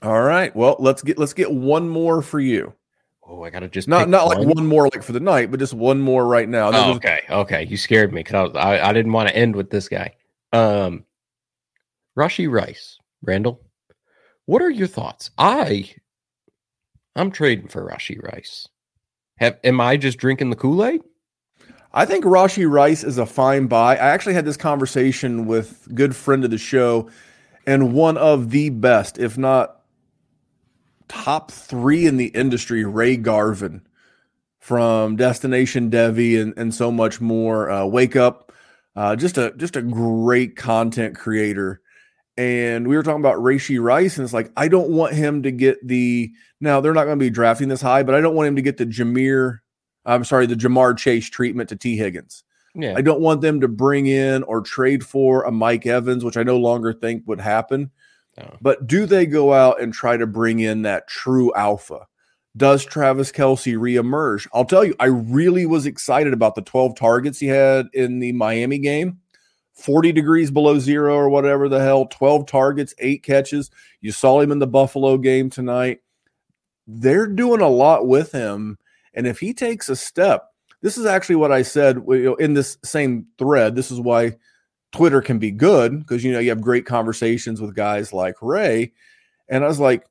All right, well, let's get one more for you. Oh, I gotta just not like one more like for the night, but just one more right now. Oh, okay, you scared me because I didn't want to end with this guy. Rashee Rice, Randall. What are your thoughts? I'm trading for Rashee Rice. Am I just drinking the Kool-Aid? I think Rashee Rice is a fine buy. I actually had this conversation with a good friend of the show and one of the best, if not top three in the industry, Ray Garvin from Destination Devi and so much more. Wake Up. Just a great content creator. And we were talking about Rashee Rice, and it's like, I don't want him to get now they're not going to be drafting this high, but I don't want him to get the Ja'Marr Chase treatment to T. Higgins. Yeah. I don't want them to bring in or trade for a Mike Evans, which I no longer think would happen. Oh. But do they go out and try to bring in that true alpha? Does Travis Kelce reemerge? I'll tell you, I really was excited about the 12 targets he had in the Miami game. 40 degrees below zero or whatever the hell, 12 targets, 8 catches. You saw him in the Buffalo game tonight. They're doing a lot with him, and if he takes a step, this is actually what I said in this same thread. This is why Twitter can be good because, you have great conversations with guys like Ray, and I was like,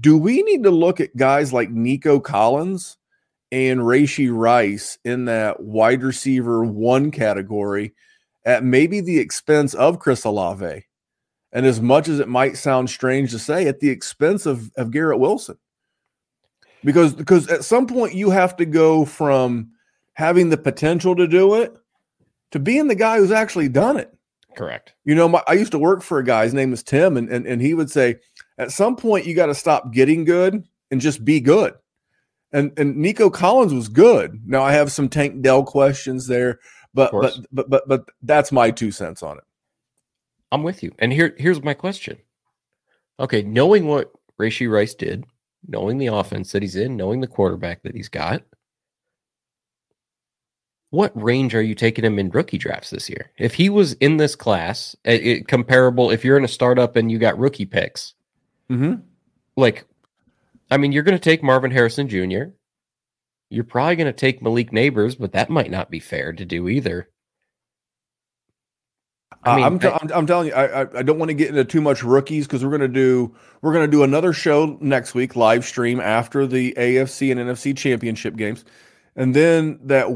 do we need to look at guys like Nico Collins and Rashee Rice in that wide receiver 1 category at maybe the expense of Chris Olave, and as much as it might sound strange to say, at the expense of Garrett Wilson? Because at some point you have to go from having the potential to do it to being the guy who's actually done it. Correct. I used to work for a guy, his name was Tim, and he would say, at some point you got to stop getting good and just be good. And Nico Collins was good. Now I have some Tank Dell questions there, But that's my 2 cents on it. I'm with you. And here's my question. Okay, knowing what Rashee Rice did, knowing the offense that he's in, knowing the quarterback that he's got, what range are you taking him in rookie drafts this year? If he was in this class, comparable, if you're in a startup and you got rookie picks, you're going to take Marvin Harrison Jr., you're probably going to take Malik Nabers, but that might not be fair to do either. I'm telling you, I don't want to get into too much rookies because we're going to do another show next week, live stream after the AFC and NFC championship games, and then that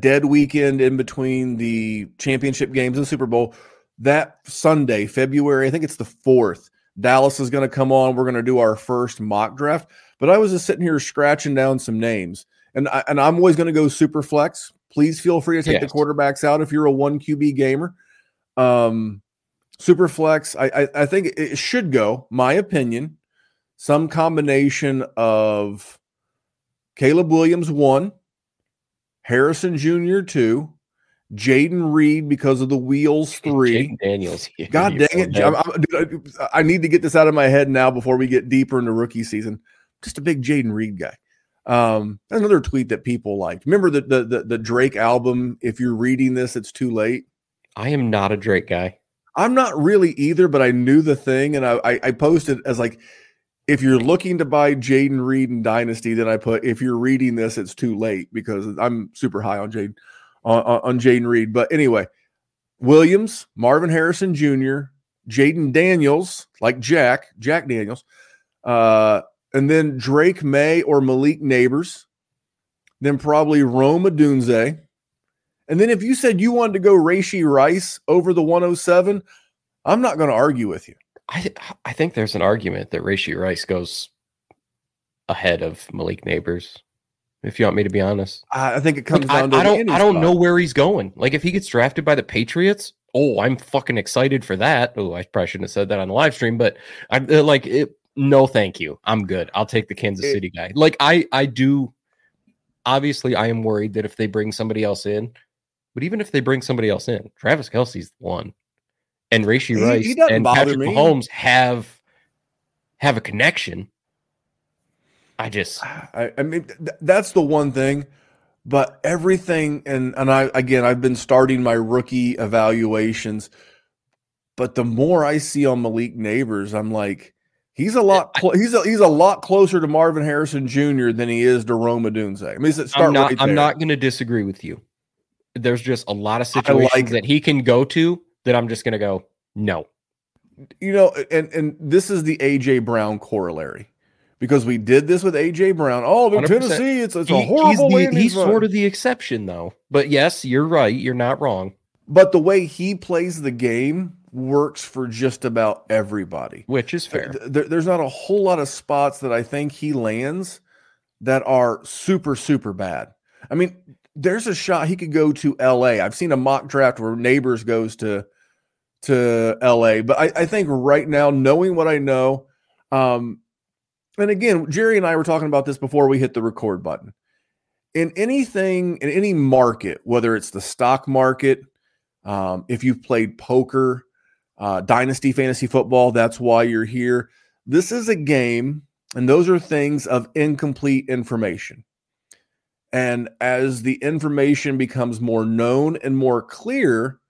dead weekend in between the championship games and Super Bowl. That Sunday, February, I think it's the 4th. Dallas is going to come on. We're going to do our first mock draft. But I was just sitting here scratching down some names. And I'm always going to go super flex. Please feel free to take the quarterbacks out if you're a 1QB gamer. Super flex, I think it should go, my opinion, some combination of Caleb Williams 1, Harrison Jr. 2, Jayden Reed because of the wheels 3. Jayden Daniels. God dang it. I need to get this out of my head now before we get deeper into rookie season. Just a big Jayden Reed guy. That's another tweet that people liked. Remember the Drake album, If You're Reading This, It's Too Late? I am not a Drake guy. I'm not really either, but I knew the thing, and I posted as like, if you're looking to buy Jayden Reed in Dynasty, then I put, if you're reading this, it's too late, because I'm super high on Jayden Reed. But anyway, Williams, Marvin Harrison Jr., Jayden Daniels, like Jack Daniels, and then Drake May or Malik Nabers, then probably Rome Odunze. And then if you said you wanted to go Rashee Rice over the 107, I'm not going to argue with you. I think there's an argument that Rashee Rice goes ahead of Malik Nabers, if you want me to be honest. I think it comes down to I don't know where he's going. Like, if he gets drafted by the Patriots, oh, I'm fucking excited for that. Oh, I probably shouldn't have said that on the live stream, but I like it. No, thank you. I'm good. I'll take the Kansas City guy. Like, I do. Obviously, I am worried that if they bring somebody else in, but even if they bring somebody else in, Travis Kelce's the one. And Rashee Rice and Patrick Mahomes have a connection. I mean, that's the one thing, but everything, and I, again, I've been starting my rookie evaluations, but the more I see on Malik Nabers, I'm like, he's a lot closer to Marvin Harrison Jr. than he is to Rome Odunze. I mean, I'm not going to disagree with you. There's just a lot of situations that he can go to that I'm just going to go, no. You know, and this is the A.J. Brown corollary. Because we did this with A.J. Brown. Oh, the Tennessee, it's a horrible way. He's sort of the exception, though. But yes, you're right. You're not wrong. But the way he plays the game works for just about everybody. Which is fair. There's not a whole lot of spots that I think he lands that are super, super bad. I mean, there's a shot he could go to L.A. I've seen a mock draft where Nabers goes to L.A. But I think right now, knowing what I know, and again, Jerry and I were talking about this before we hit the record button. In anything, in any market, whether it's the stock market, if you've played poker, dynasty fantasy football, that's why you're here. This is a game, and those are things of incomplete information. And as the information becomes more known and more clear,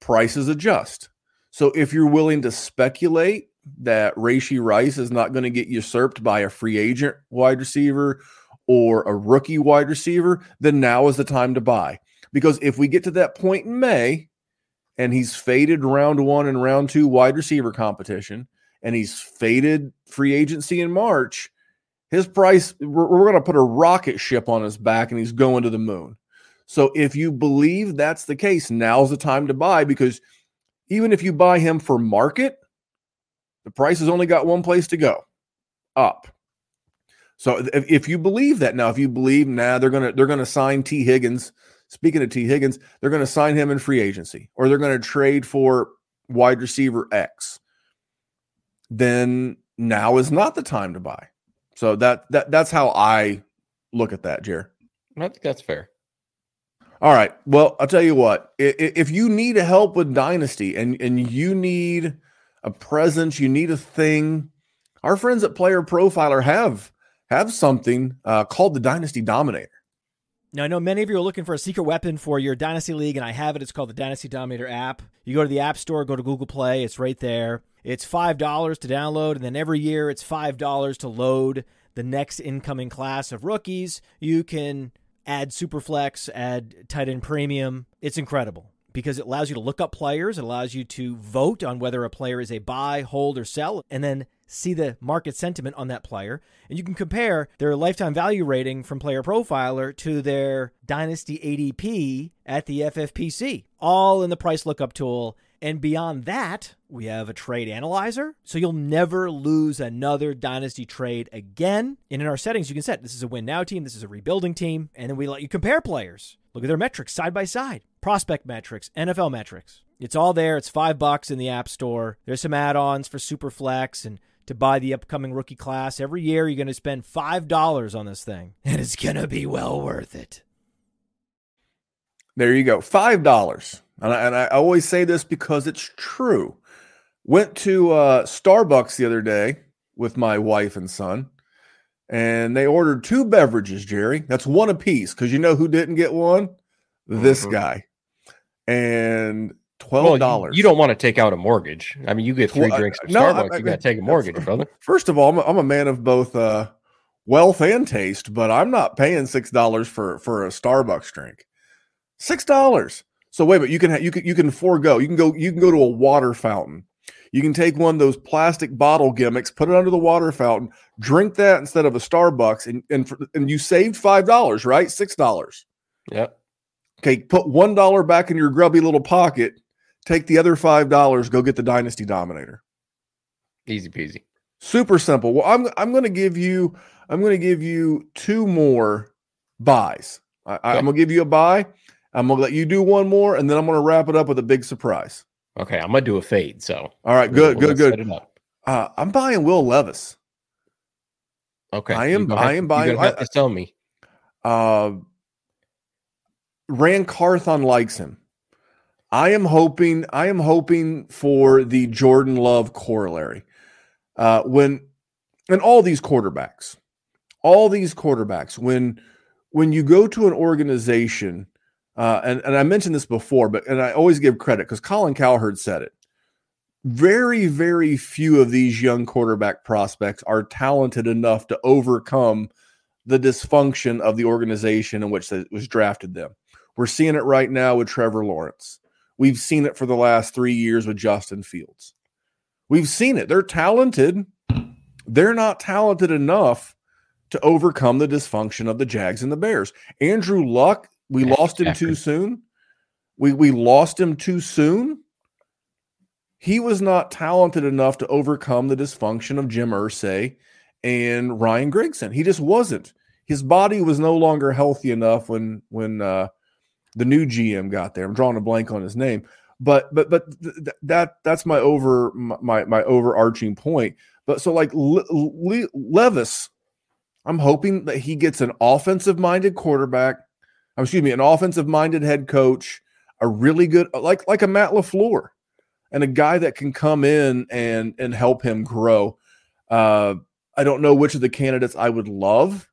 prices adjust. So if you're willing to speculate that Rashee Rice is not going to get usurped by a free agent wide receiver or a rookie wide receiver, then now is the time to buy. Because if we get to that point in May and he's faded round one and round two wide receiver competition and he's faded free agency in March, his price, we're going to put a rocket ship on his back and he's going to the moon. So if you believe that's the case, now's the time to buy, because even if you buy him for market, the price has only got one place to go, up. So if you believe that now, if you believe, they're gonna sign T. Higgins. Speaking of T. Higgins, they're gonna sign him in free agency, or they're gonna trade for wide receiver X. Then now is not the time to buy. So that's how I look at that, Jer. I think that's fair. All right. Well, I'll tell you what. If you need help with Dynasty and you need a presence, you need a thing, our friends at Player Profiler have something called the Dynasty Dominator. Now, I know many of you are looking for a secret weapon for your Dynasty League, and I have it. It's called the Dynasty Dominator app. You go to the App Store, go to Google Play. It's right there. It's $5 to download, and then every year it's $5 to load the next incoming class of rookies. You can add Superflex, add tight end premium. It's incredible, because it allows you to look up players. It allows you to vote on whether a player is a buy, hold, or sell, and then see the market sentiment on that player. And you can compare their lifetime value rating from Player Profiler to their Dynasty ADP at the FFPC, all in the price lookup tool. And beyond that, we have a trade analyzer, so you'll never lose another Dynasty trade again. And in our settings, you can set, this is a win now team, this is a rebuilding team, and then we let you compare players. Look at their metrics side by side. Prospect metrics, NFL metrics. It's all there. It's $5 in the App Store. There's some add-ons for Superflex and to buy the upcoming rookie class. Every year, you're going to spend $5 on this thing, and it's going to be well worth it. There you go. $5. And I always say this because it's true. Went to Starbucks the other day with my wife and son, and they ordered two beverages, Jerry. That's one apiece, because you know who didn't get one? This guy. And $12. Well, you don't want to take out a mortgage. I mean, you get three drinks from Starbucks. You got to take a mortgage, brother. First of all, I'm a man of both wealth and taste, but I'm not paying $6 for a Starbucks drink. $6. So wait, but you can forego. You can go to a water fountain. You can take one of those plastic bottle gimmicks, put it under the water fountain, drink that instead of a Starbucks, and you saved $5, right? $6. Yep. Okay, put $1 back in your grubby little pocket, take the other $5, go get the Dynasty Dominator. Easy peasy. Super simple. Well, I'm going to give you two more buys. I'm going to give you a buy. I'm going to let you do one more, and then I'm going to wrap it up with a big surprise. Okay, I'm going to do a fade. So, all right, good. Set it up. I'm buying Will Levis. Okay, I am buying. You're going to have to tell me. Rand Carthon likes him. I am hoping for the Jordan Love corollary. When you go to an organization, and I mentioned this before, but I always give credit because Colin Cowherd said it. Very, very few of these young quarterback prospects are talented enough to overcome the dysfunction of the organization in which they was drafted them. We're seeing it right now with Trevor Lawrence. We've seen it for the last 3 years with Justin Fields. We've seen it. They're talented. They're not talented enough to overcome the dysfunction of the Jags and the Bears. Andrew Luck, we lost him too soon. We lost him too soon. He was not talented enough to overcome the dysfunction of Jim Irsay and Ryan Grigson. He just wasn't. His body was no longer healthy enough when the new GM got there. I'm drawing a blank on his name. But that's my overarching point. But so like Levis, I'm hoping that he gets an offensive-minded quarterback. An offensive-minded head coach, a really good like a Matt LaFleur, and a guy that can come in and help him grow. I don't know which of the candidates I would love,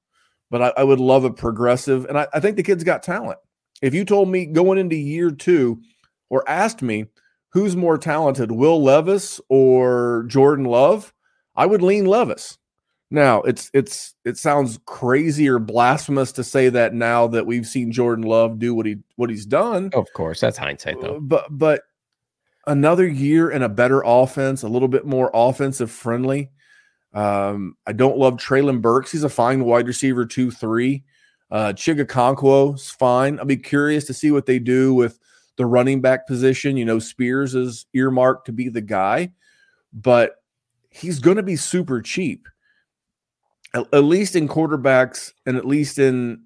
but I would love a progressive. And I think the kid's got talent. If you told me going into year two, or asked me who's more talented, Will Levis or Jordan Love, I would lean Levis. Now, it sounds crazy or blasphemous to say that now that we've seen Jordan Love do what he's done. Of course, that's hindsight though. But another year and a better offense, a little bit more offensive friendly. I don't love Traylon Burks. He's a fine wide receiver 2-3. Chigakonkwo's fine. I'll be curious to see what they do with the running back position. You know, Spears is earmarked to be the guy, but he's going to be super cheap, at least in quarterbacks and at least in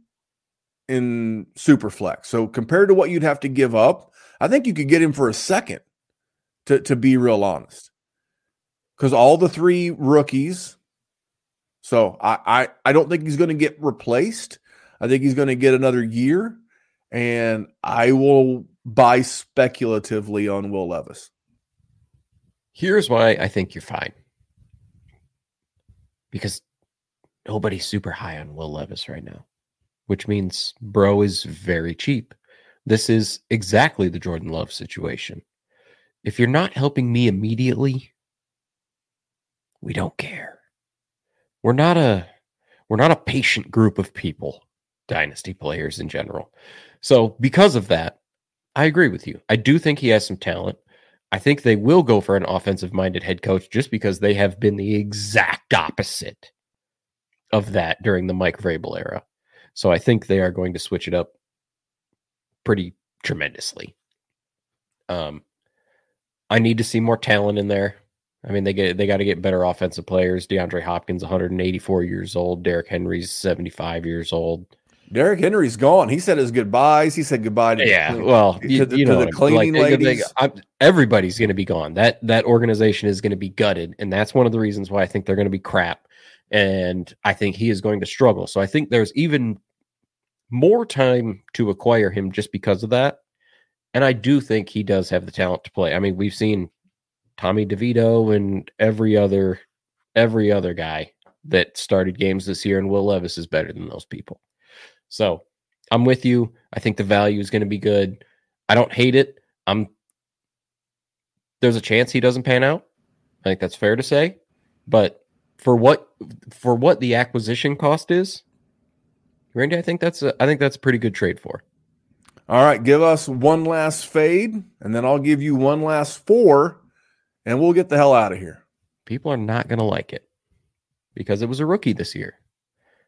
super flex. So compared to what you'd have to give up, I think you could get him for a second, to be real honest, because all the three rookies. So I don't think he's going to get replaced. I think he's going to get another year, and I will buy speculatively on Will Levis. Here's why I think you're fine. Because nobody's super high on Will Levis right now, which means bro is very cheap. This is exactly the Jordan Love situation. If you're not helping me immediately, we don't care. We're not a patient group of people, dynasty players in general. So because of that, I agree with you. I do think he has some talent. I think they will go for an offensive-minded head coach just because they have been the exact opposite of that during the Mike Vrabel era. So I think they are going to switch it up pretty tremendously. I need to see more talent in there. I mean, they got to get better offensive players. DeAndre Hopkins, 184 years old. Derrick Henry's 75 years old. Derrick Henry's gone. He said his goodbyes. He said goodbye to the cleaning ladies. Everybody's going to be gone. That organization is going to be gutted, and that's one of the reasons why I think they're going to be crap. And I think he is going to struggle. So I think there's even more time to acquire him just because of that. And I do think he does have the talent to play. I mean, we've seen Tommy DeVito and every other guy that started games this year, and Will Levis is better than those people. So I'm with you. I think the value is going to be good. I don't hate it. There's a chance he doesn't pan out. I think that's fair to say. But for what the acquisition cost is, Randy, I think that's a pretty good trade for. All right, give us one last fade, and then I'll give you one last four, and we'll get the hell out of here. People are not going to like it because it was a rookie this year.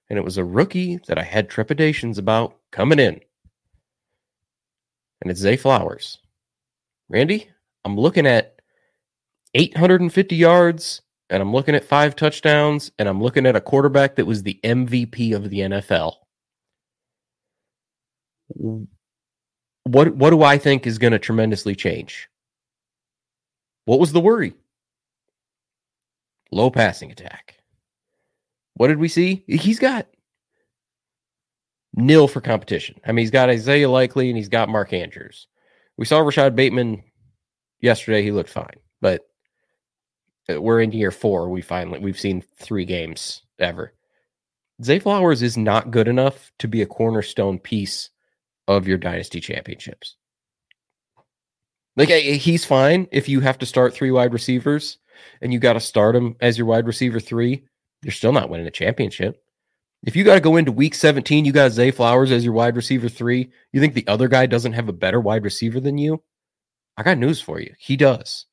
And it was a rookie that I had trepidations about coming in. And it's Zay Flowers. Randy, I'm looking at 850 yards, and I'm looking at 5 touchdowns, and I'm looking at a quarterback that was the MVP of the NFL. What do I think is going to tremendously change? What was the worry? Low passing attack. What did we see? He's got nil for competition. I mean, he's got Isaiah Likely, and he's got Mark Andrews. We saw Rashad Bateman yesterday. He looked fine, but we're in year 4. We've seen 3 games ever. Zay Flowers is not good enough to be a cornerstone piece of your dynasty championships. Like, he's fine if you have to start 3 wide receivers and you got to start him as your wide receiver 3. You're still not winning a championship. If you got to go into week 17, you got Zay Flowers as your wide receiver 3. You think the other guy doesn't have a better wide receiver than you? I got news for you. He does.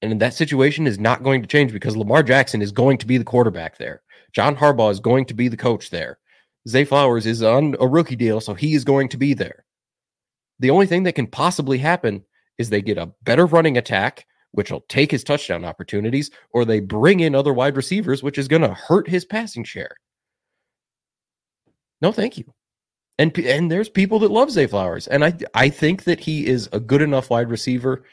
And that situation is not going to change because Lamar Jackson is going to be the quarterback there. John Harbaugh is going to be the coach there. Zay Flowers is on a rookie deal, so he is going to be there. The only thing that can possibly happen is they get a better running attack, which will take his touchdown opportunities, or they bring in other wide receivers, which is going to hurt his passing share. No, thank you. And there's people that love Zay Flowers, and I think that he is a good enough wide receiver,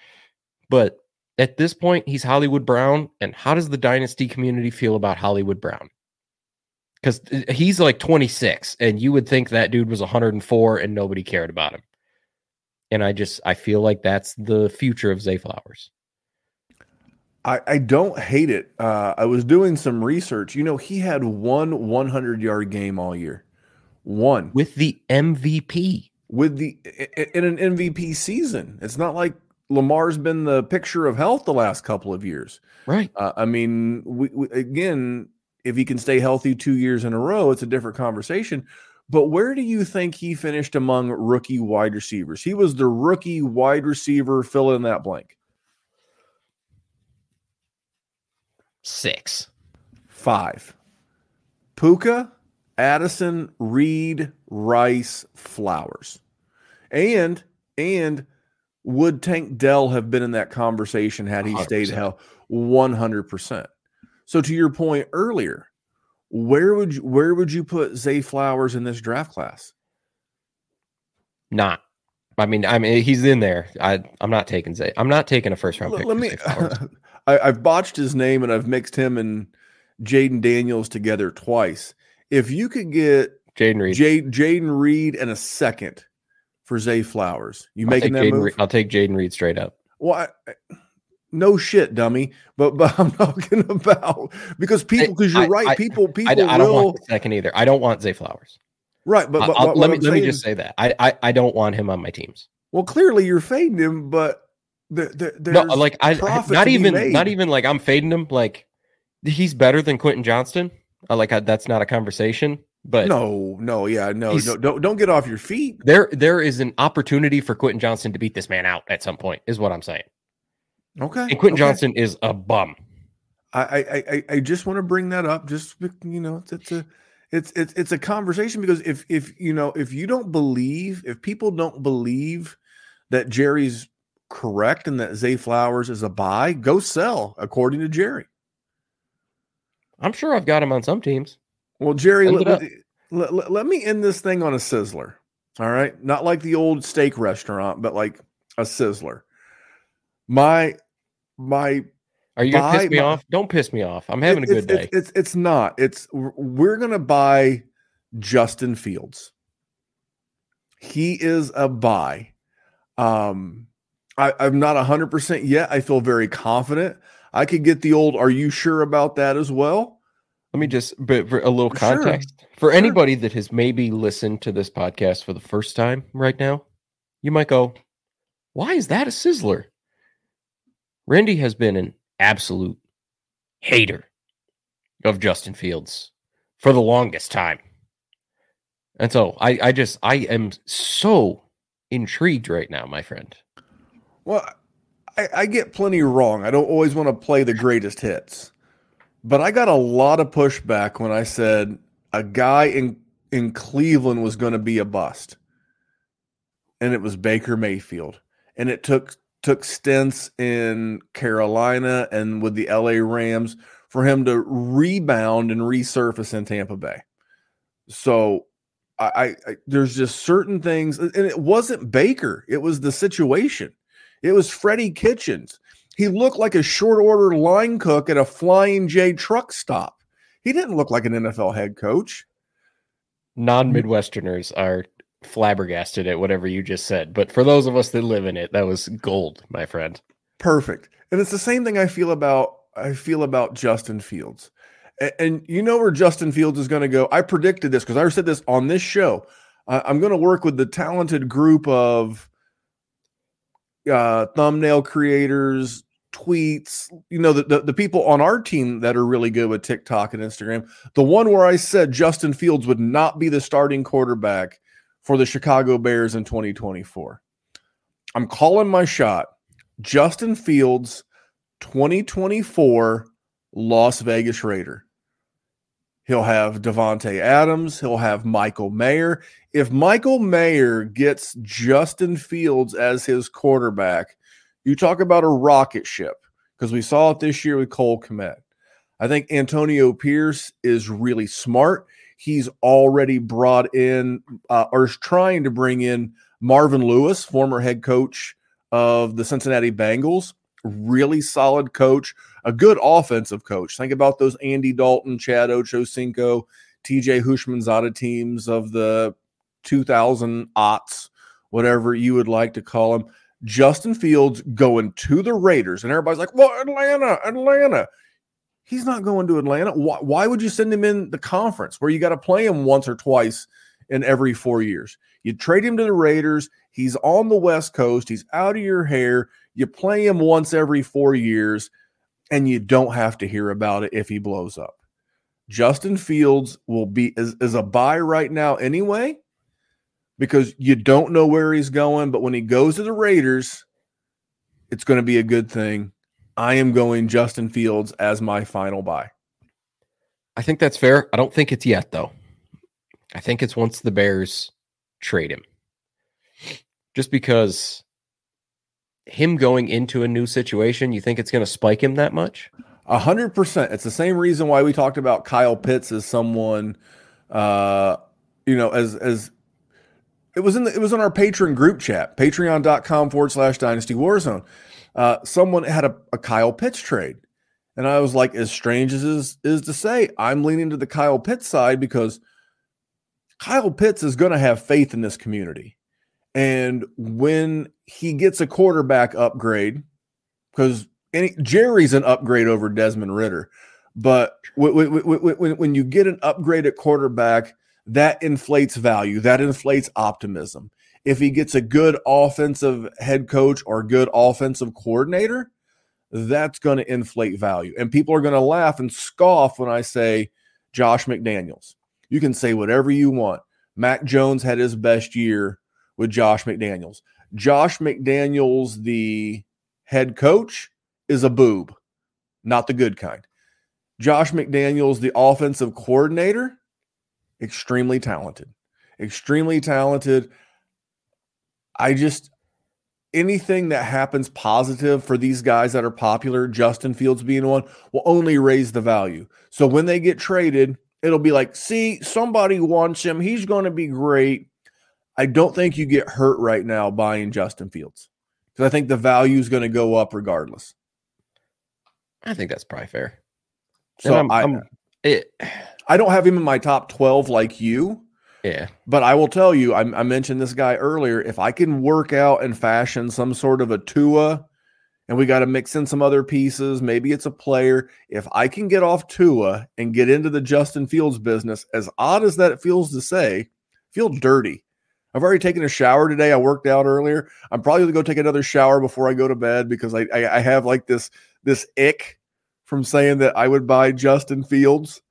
but at this point, he's Hollywood Brown, and how does the dynasty community feel about Hollywood Brown? Because he's like 26, and you would think that dude was 104, and nobody cared about him. And I feel like that's the future of Zay Flowers. I don't hate it. I was doing some research. You know, he had one 100-yard game all year. One. With the MVP. In an MVP season. It's not like Lamar's been the picture of health the last couple of years. Right. I mean, we again, if he can stay healthy 2 years in a row, it's a different conversation. But where do you think he finished among rookie wide receivers? He was the rookie wide receiver, fill in that blank. 6. 5. Puka, Addison, Reed, Rice, Flowers. And would Tank Dell have been in that conversation had he 100%. Stayed healthy? 100%. So to your point earlier, where would you put Zay Flowers in this draft class? Not. I mean, he's in there. I'm not taking Zay. I'm not taking a first round pick. I've botched his name and I've mixed him and Jayden Daniels together twice. If you could get Jayden Reed and a second for Zay Flowers, you making that move? I'll take Jayden Reed straight up. Well, no shit, dummy. But I'm talking about because people, because you're right. People. I don't want the second either. I don't want Zay Flowers. Right, but let me just say that I don't want him on my teams. Well, clearly you're fading him, but there's no, like not even like I'm fading him. Like he's better than Quentin Johnston. That's not a conversation. But no, don't get off your feet. There is an opportunity for Quentin Johnston to beat this man out at some point. Is what I'm saying. Okay. And Quentin Johnston is a bum. I just want to bring that up. Just, you know, it's a conversation because if you don't believe, if people don't believe that Jerry's correct and that Zay Flowers is a buy, go sell according to Jerry. I'm sure I've got him on some teams. Well, Jerry, let me end this thing on a sizzler. All right. Not like the old steak restaurant, but like a sizzler. Are you gonna piss me off? Don't piss me off. I'm having a good day. It's not. We're gonna buy Justin Fields. He is a buy. I'm not 100% yet. I feel very confident. I could get the old. Are you sure about that as well? Let me just, but for a little context for anybody that has maybe listened to this podcast for the first time right now, you might go, "Why is that a sizzler?" Randy has been an absolute hater of Justin Fields for the longest time. And so I am so intrigued right now, my friend. Well, I get plenty wrong. I don't always want to play the greatest hits. But I got a lot of pushback when I said a guy in Cleveland was going to be a bust. And it was Baker Mayfield. And it took stints in Carolina and with the LA Rams for him to rebound and resurface in Tampa Bay. So I there's just certain things, and it wasn't Baker. It was the situation. It was Freddie Kitchens. He looked like a short-order line cook at a Flying J truck stop. He didn't look like an NFL head coach. Non-Midwesterners are flabbergasted at whatever you just said, but for those of us that live in it, that was gold, my friend. Perfect. And it's the same thing I feel about Justin Fields. And you know where Justin Fields is going to go. I predicted this because I said this on this show. I'm going to work with the talented group of thumbnail creators, tweets, you know, the people on our team that are really good with TikTok and Instagram. The one where I said Justin Fields would not be the starting quarterback for the Chicago Bears in 2024. I'm calling my shot. Justin Fields, 2024 Las Vegas Raider. He'll have Davante Adams. He'll have Michael Mayer. If Michael Mayer gets Justin Fields as his quarterback, you talk about a rocket ship, because we saw it this year with Cole Kmet. I think Antonio Pierce is really smart. He's already brought in or is trying to bring in Marvin Lewis, former head coach of the Cincinnati Bengals. Really solid coach, a good offensive coach. Think about those Andy Dalton, Chad Ochocinco, TJ Hushmanzada teams of the 2000s, whatever you would like to call them. Justin Fields going to the Raiders, and everybody's like, well, Atlanta. He's not going to Atlanta. Why would you send him in the conference where you got to play him once or twice in every 4 years? You trade him to the Raiders. He's on the West Coast. He's out of your hair. You play him once every 4 years, and you don't have to hear about it if he blows up. Justin Fields will be is a buy right now anyway, because you don't know where he's going. But when he goes to the Raiders, it's going to be a good thing. I am going Justin Fields as my final buy. I think that's fair. I don't think it's yet, though. I think it's once the Bears trade him. Just because him going into a new situation, you think it's going to spike him that much? 100%. It's the same reason why we talked about Kyle Pitts as someone, as it was on our Patreon group chat, patreon.com/Dynasty Warzone. Someone had a Kyle Pitts trade. And I was like, as strange as is to say, I'm leaning to the Kyle Pitts side because Kyle Pitts is going to have faith in this community. And when he gets a quarterback upgrade, because Jerry's an upgrade over Desmond Ridder, but when you get an upgrade at quarterback, that inflates value, that inflates optimism. If he gets a good offensive head coach or good offensive coordinator, that's going to inflate value. And people are going to laugh and scoff when I say Josh McDaniels. You can say whatever you want. Mac Jones had his best year with Josh McDaniels. Josh McDaniels, the head coach, is a boob, not the good kind. Josh McDaniels, the offensive coordinator, extremely talented. Extremely talented. I just, anything that happens positive for these guys that are popular, Justin Fields being one, will only raise the value. So when they get traded, it'll be like, see, somebody wants him. He's going to be great. I don't think you get hurt right now buying Justin Fields, because I think the value is going to go up regardless. I think that's probably fair. So I don't have him in my top 12 like you. Yeah. But I will tell you, I mentioned this guy earlier. If I can work out and fashion some sort of a Tua, and we got to mix in some other pieces, maybe it's a player. If I can get off Tua and get into the Justin Fields business, as odd as that feels to say, feel dirty. I've already taken a shower today. I worked out earlier. I'm probably going to go take another shower before I go to bed, because I have like this ick from saying that I would buy Justin Fields.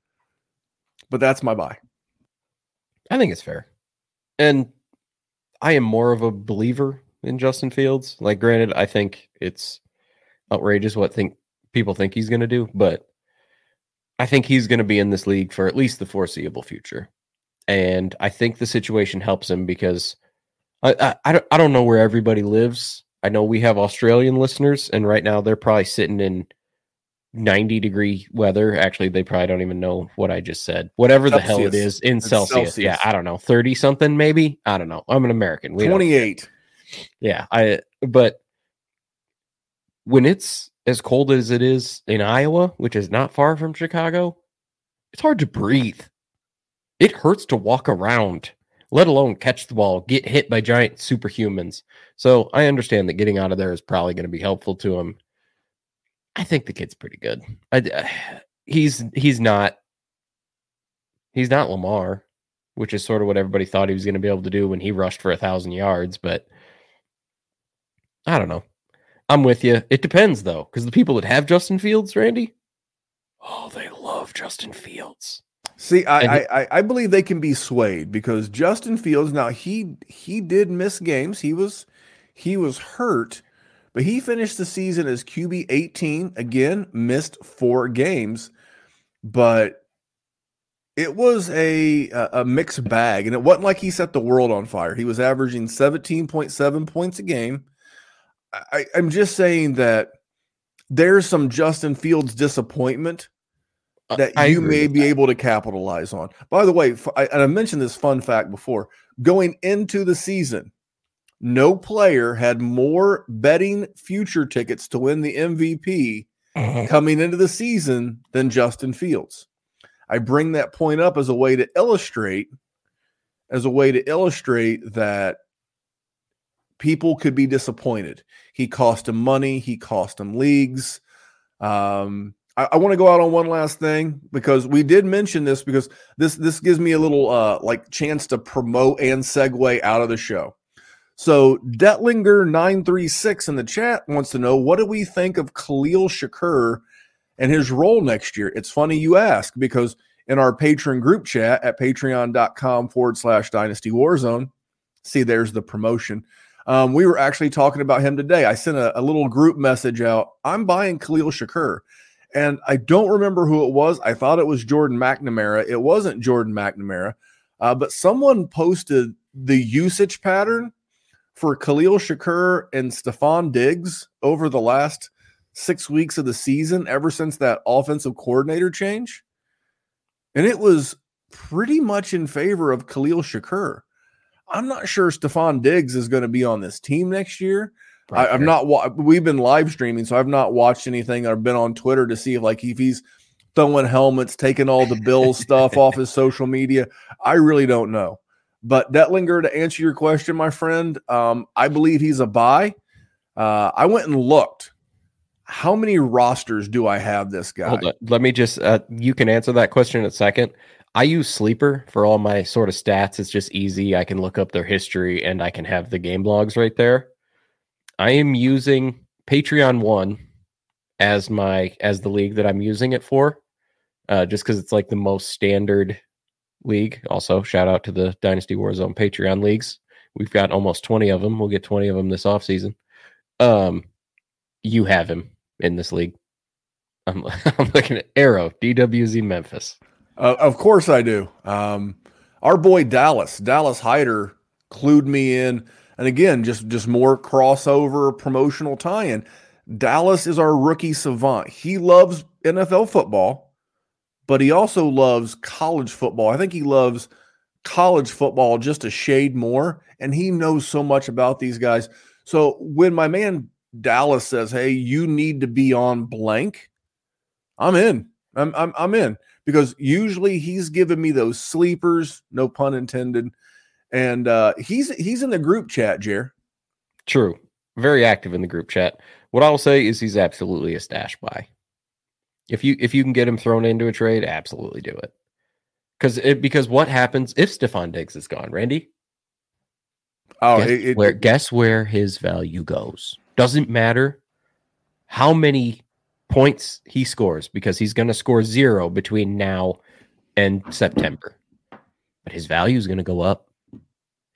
But that's my buy. I think it's fair. And I am more of a believer in Justin Fields. Like, granted, I think it's outrageous what people think he's going to do, but I think he's going to be in this league for at least the foreseeable future. And I think the situation helps him because I don't know where everybody lives. I know we have Australian listeners, and right now they're probably sitting in 90-degree weather. Actually, they probably don't even know what I just said. Whatever Celsius. The hell it is in Celsius. Yeah, I don't know. 30-something maybe? I don't know. I'm an American. 28. Yeah, but when it's as cold as it is in Iowa, which is not far from Chicago, it's hard to breathe. It hurts to walk around, let alone catch the ball, get hit by giant superhumans. So I understand that getting out of there is probably going to be helpful to him. I think the kid's pretty good. He's not Lamar, which is sort of what everybody thought he was going to be able to do when he rushed for 1,000 yards. But I don't know. I'm with you. It depends, though, because the people that have Justin Fields, Randy, oh, they love Justin Fields. See, I believe they can be swayed because Justin Fields, now he did miss games. He was hurt, but he finished the season as QB 18. Again, missed 4 games, but it was a mixed bag, and it wasn't like he set the world on fire. He was averaging 17.7 points a game. I'm just saying that there's some Justin Fields disappointment that you may be able to capitalize on. By the way, and I mentioned this fun fact before, going into the season, no player had more betting future tickets to win the MVP coming into the season than Justin Fields. I bring that point up as a way to illustrate, that people could be disappointed. He cost him money. He cost him leagues. I want to go out on one last thing because we did mention this because this gives me a little chance to promote and segue out of the show. So Detlinger936 in the chat wants to know, what do we think of Khalil Shakir and his role next year? It's funny you ask because in our patron group chat at patreon.com/Dynasty Warzone, see, there's the promotion. We were actually talking about him today. I sent a little group message out. I'm buying Khalil Shakir. And I don't remember who it was. I thought it was Jordan McNamara. It wasn't Jordan McNamara. But someone posted the usage pattern for Khalil Shakir and Stephon Diggs over the last 6 weeks of the season, ever since that offensive coordinator change. And it was pretty much in favor of Khalil Shakir. I'm not sure Stephon Diggs is going to be on this team next year. I've not. We've been live streaming, so I've not watched anything. I've been on Twitter to see if he's throwing helmets, taking all the Bill stuff off his social media. I really don't know. But Detlinger, to answer your question, my friend, I believe he's a buy. I went and looked. How many rosters do I have this guy? Hold on. Let me just. You can answer that question in a second. I use Sleeper for all my sort of stats. It's just easy. I can look up their history and I can have the game logs right there. I am using Patreon 1 as the league that I'm using it for, just because it's the most standard league. Also, shout out to the Dynasty Warzone Patreon leagues. We've got almost 20 of them. We'll get 20 of them this offseason. You have him in this league. I'm looking at Arrow, DWZ Memphis. Of course I do. Our boy Dallas Hyder clued me in. And again, just more crossover promotional tie-in. Dallas is our rookie savant. He loves NFL football, but he also loves college football. I think he loves college football just a shade more, and he knows so much about these guys. So when my man Dallas says, hey, you need to be on blank, I'm in. I'm in because usually he's giving me those sleepers, no pun intended. And he's in the group chat, Jer. True. Very active in the group chat. What I'll say is he's absolutely a stash buy. If you can get him thrown into a trade, absolutely do it. Because what happens if Stephon Diggs is gone, Randy? Oh, guess where his value goes. Doesn't matter how many points he scores, because he's going to score 0 between now and September. But his value is going to go up.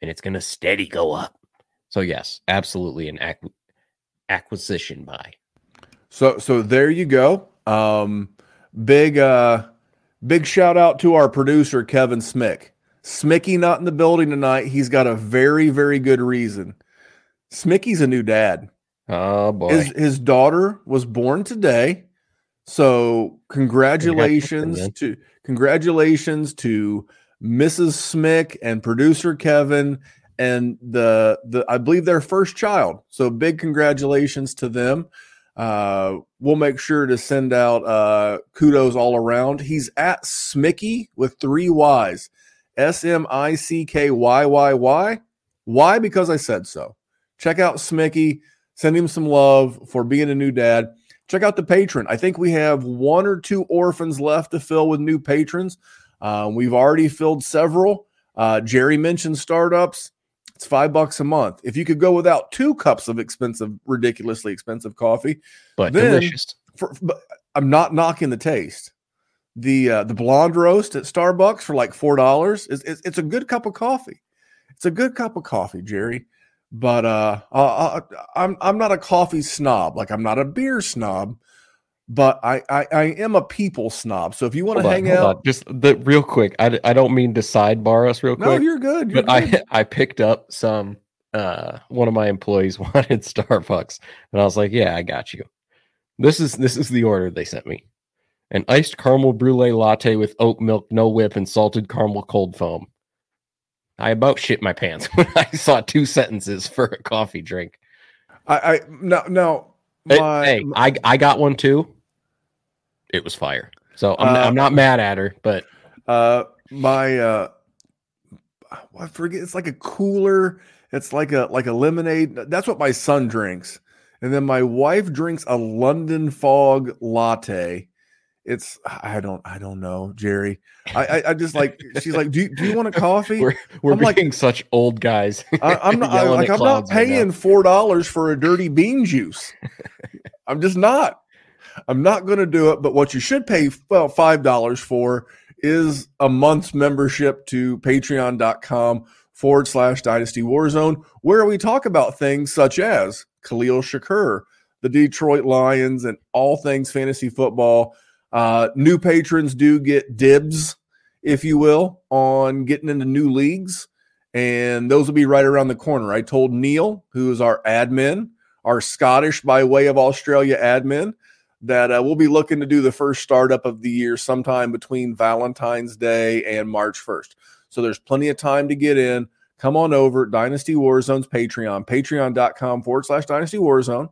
And it's going to steady go up. So, yes, absolutely an acquisition buy. So there you go. Big shout out to our producer, Kevin Smick. Smicky not in the building tonight. He's got a very, very good reason. Smicky's a new dad. Oh, boy. His daughter was born today. So congratulations to Mrs. Smick and producer Kevin and the I believe their first child. So big congratulations to them. We'll make sure to send out kudos all around. He's at Smicky with 3 Y's. S-M-I-C-K-Y-Y-Y. Why? Because I said so. Check out Smicky. Send him some love for being a new dad. Check out the patron. I think we have one or two orphans left to fill with new patrons. We've already filled several. Jerry mentioned startups. It's $5 a month. If you could go without 2 cups of ridiculously expensive coffee, but delicious. I'm not knocking the taste. The blonde roast at Starbucks for like $4. It's a good cup of coffee. It's a good cup of coffee, Jerry. But I'm not a coffee snob. Like I'm not a beer snob, but I am a people snob. So if you want to hang out, just real quick, I don't mean to sidebar us real quick. No, you're good. I picked up some. One of my employees wanted Starbucks, and I was like, yeah, I got you. This is the order they sent me: an iced caramel brulee latte with oat milk, no whip, and salted caramel cold foam. I about shit my pants when I saw 2 sentences for a coffee drink. I got one too. It was fire. So I'm not mad at her, but I forget. It's like a cooler. It's like a lemonade. That's what my son drinks, and then my wife drinks a London Fog latte. It's I don't know, Jerry. I just like she's like, do you want a coffee? We're being like, such old guys. I'm not paying right $4 for a dirty bean juice. I'm just not. I'm not going to do it. But what you should pay $5 for is a month's membership to patreon.com/Dynasty Warzone, where we talk about things such as Khalil Shakir, the Detroit Lions, and all things fantasy football. New patrons do get dibs, if you will, on getting into new leagues, and those will be right around the corner. I told Neil, who is our admin, our Scottish by way of Australia admin, that we'll be looking to do the first startup of the year sometime between Valentine's Day and March 1st. So there's plenty of time to get in. Come on over, Dynasty Warzone's Patreon, patreon.com/Dynasty Warzone,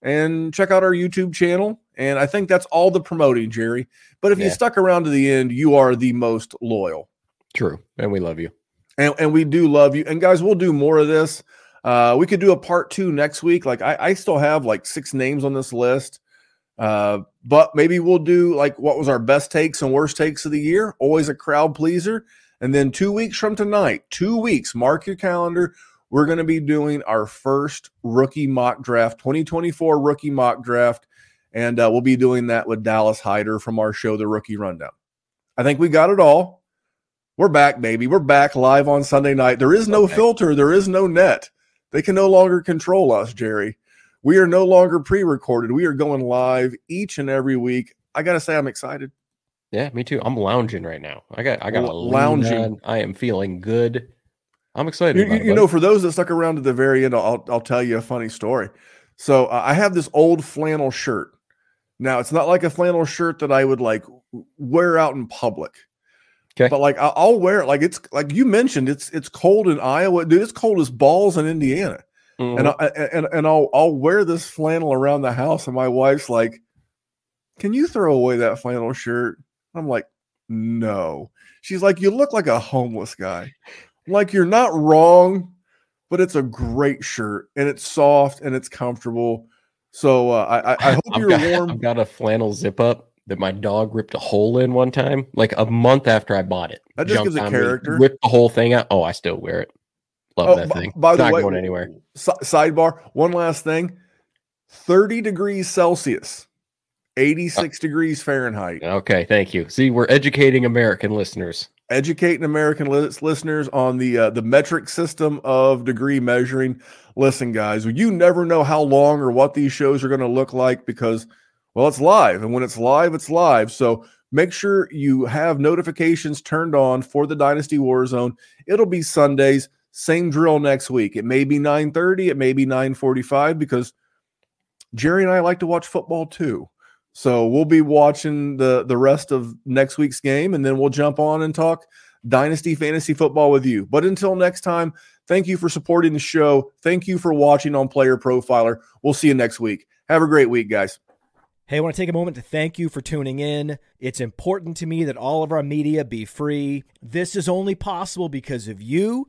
and check out our YouTube channel. And I think that's all the promoting, Jerry. But if you stuck around to the end, you are the most loyal. True. And we love you. And we do love you. And guys, we'll do more of this. We could do a part 2 next week. Like I still have like 6 names on this list. But maybe we'll do like what was our best takes and worst takes of the year. Always a crowd pleaser. And then 2 weeks from tonight, 2 weeks, mark your calendar. We're going to be doing our first rookie mock draft, 2024 rookie mock draft. And we'll be doing that with Dallas Hyder from our show, The Rookie Rundown. I think we got it all. We're back, baby. We're back live on Sunday night. There is no filter. There is no net. They can no longer control us, Jerry. We are no longer pre-recorded. We are going live each and every week. I got to say, I'm excited. Yeah, me too. I'm lounging right now. I got lounging. I am feeling good. I'm excited. You know, for those that stuck around to the very end, I'll tell you a funny story. So I have this old flannel shirt. Now, it's not like a flannel shirt that I would like wear out in public. Okay. But like I'll wear it. Like it's like you mentioned, it's cold in Iowa. Dude, it's cold as balls in Indiana. Mm-hmm. And I'll wear this flannel around the house, and my wife's like, "Can you throw away that flannel shirt?" I'm like, "No." She's like, "You look like a homeless guy." I'm like, "You're not wrong, but it's a great shirt, and it's soft and it's comfortable." So I hope warm. I've got a flannel zip up that my dog ripped a hole in one time, like a month after I bought it. That just gives it character. Ripped the whole thing out. Oh, I still wear it. Love that thing. By the way, not going anywhere. Sidebar. One last thing. 30 degrees Celsius, 86 degrees Fahrenheit. Okay, thank you. See, we're educating American listeners. educating American listeners on the metric system of degree measuring. Listen, guys, you never know how long or what these shows are going to look like because, well, it's live. And when it's live, it's live. So make sure you have notifications turned on for the Dynasty Warzone. It'll be Sundays. Same drill next week. It may be 9:30. It may be 9:45 because Jerry and I like to watch football too. So we'll be watching the rest of next week's game, and then we'll jump on and talk Dynasty Fantasy Football with you. But until next time, thank you for supporting the show. Thank you for watching on Player Profiler. We'll see you next week. Have a great week, guys. Hey, I want to take a moment to thank you for tuning in. It's important to me that all of our media be free. This is only possible because of you,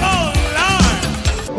hot. Oh, Lord.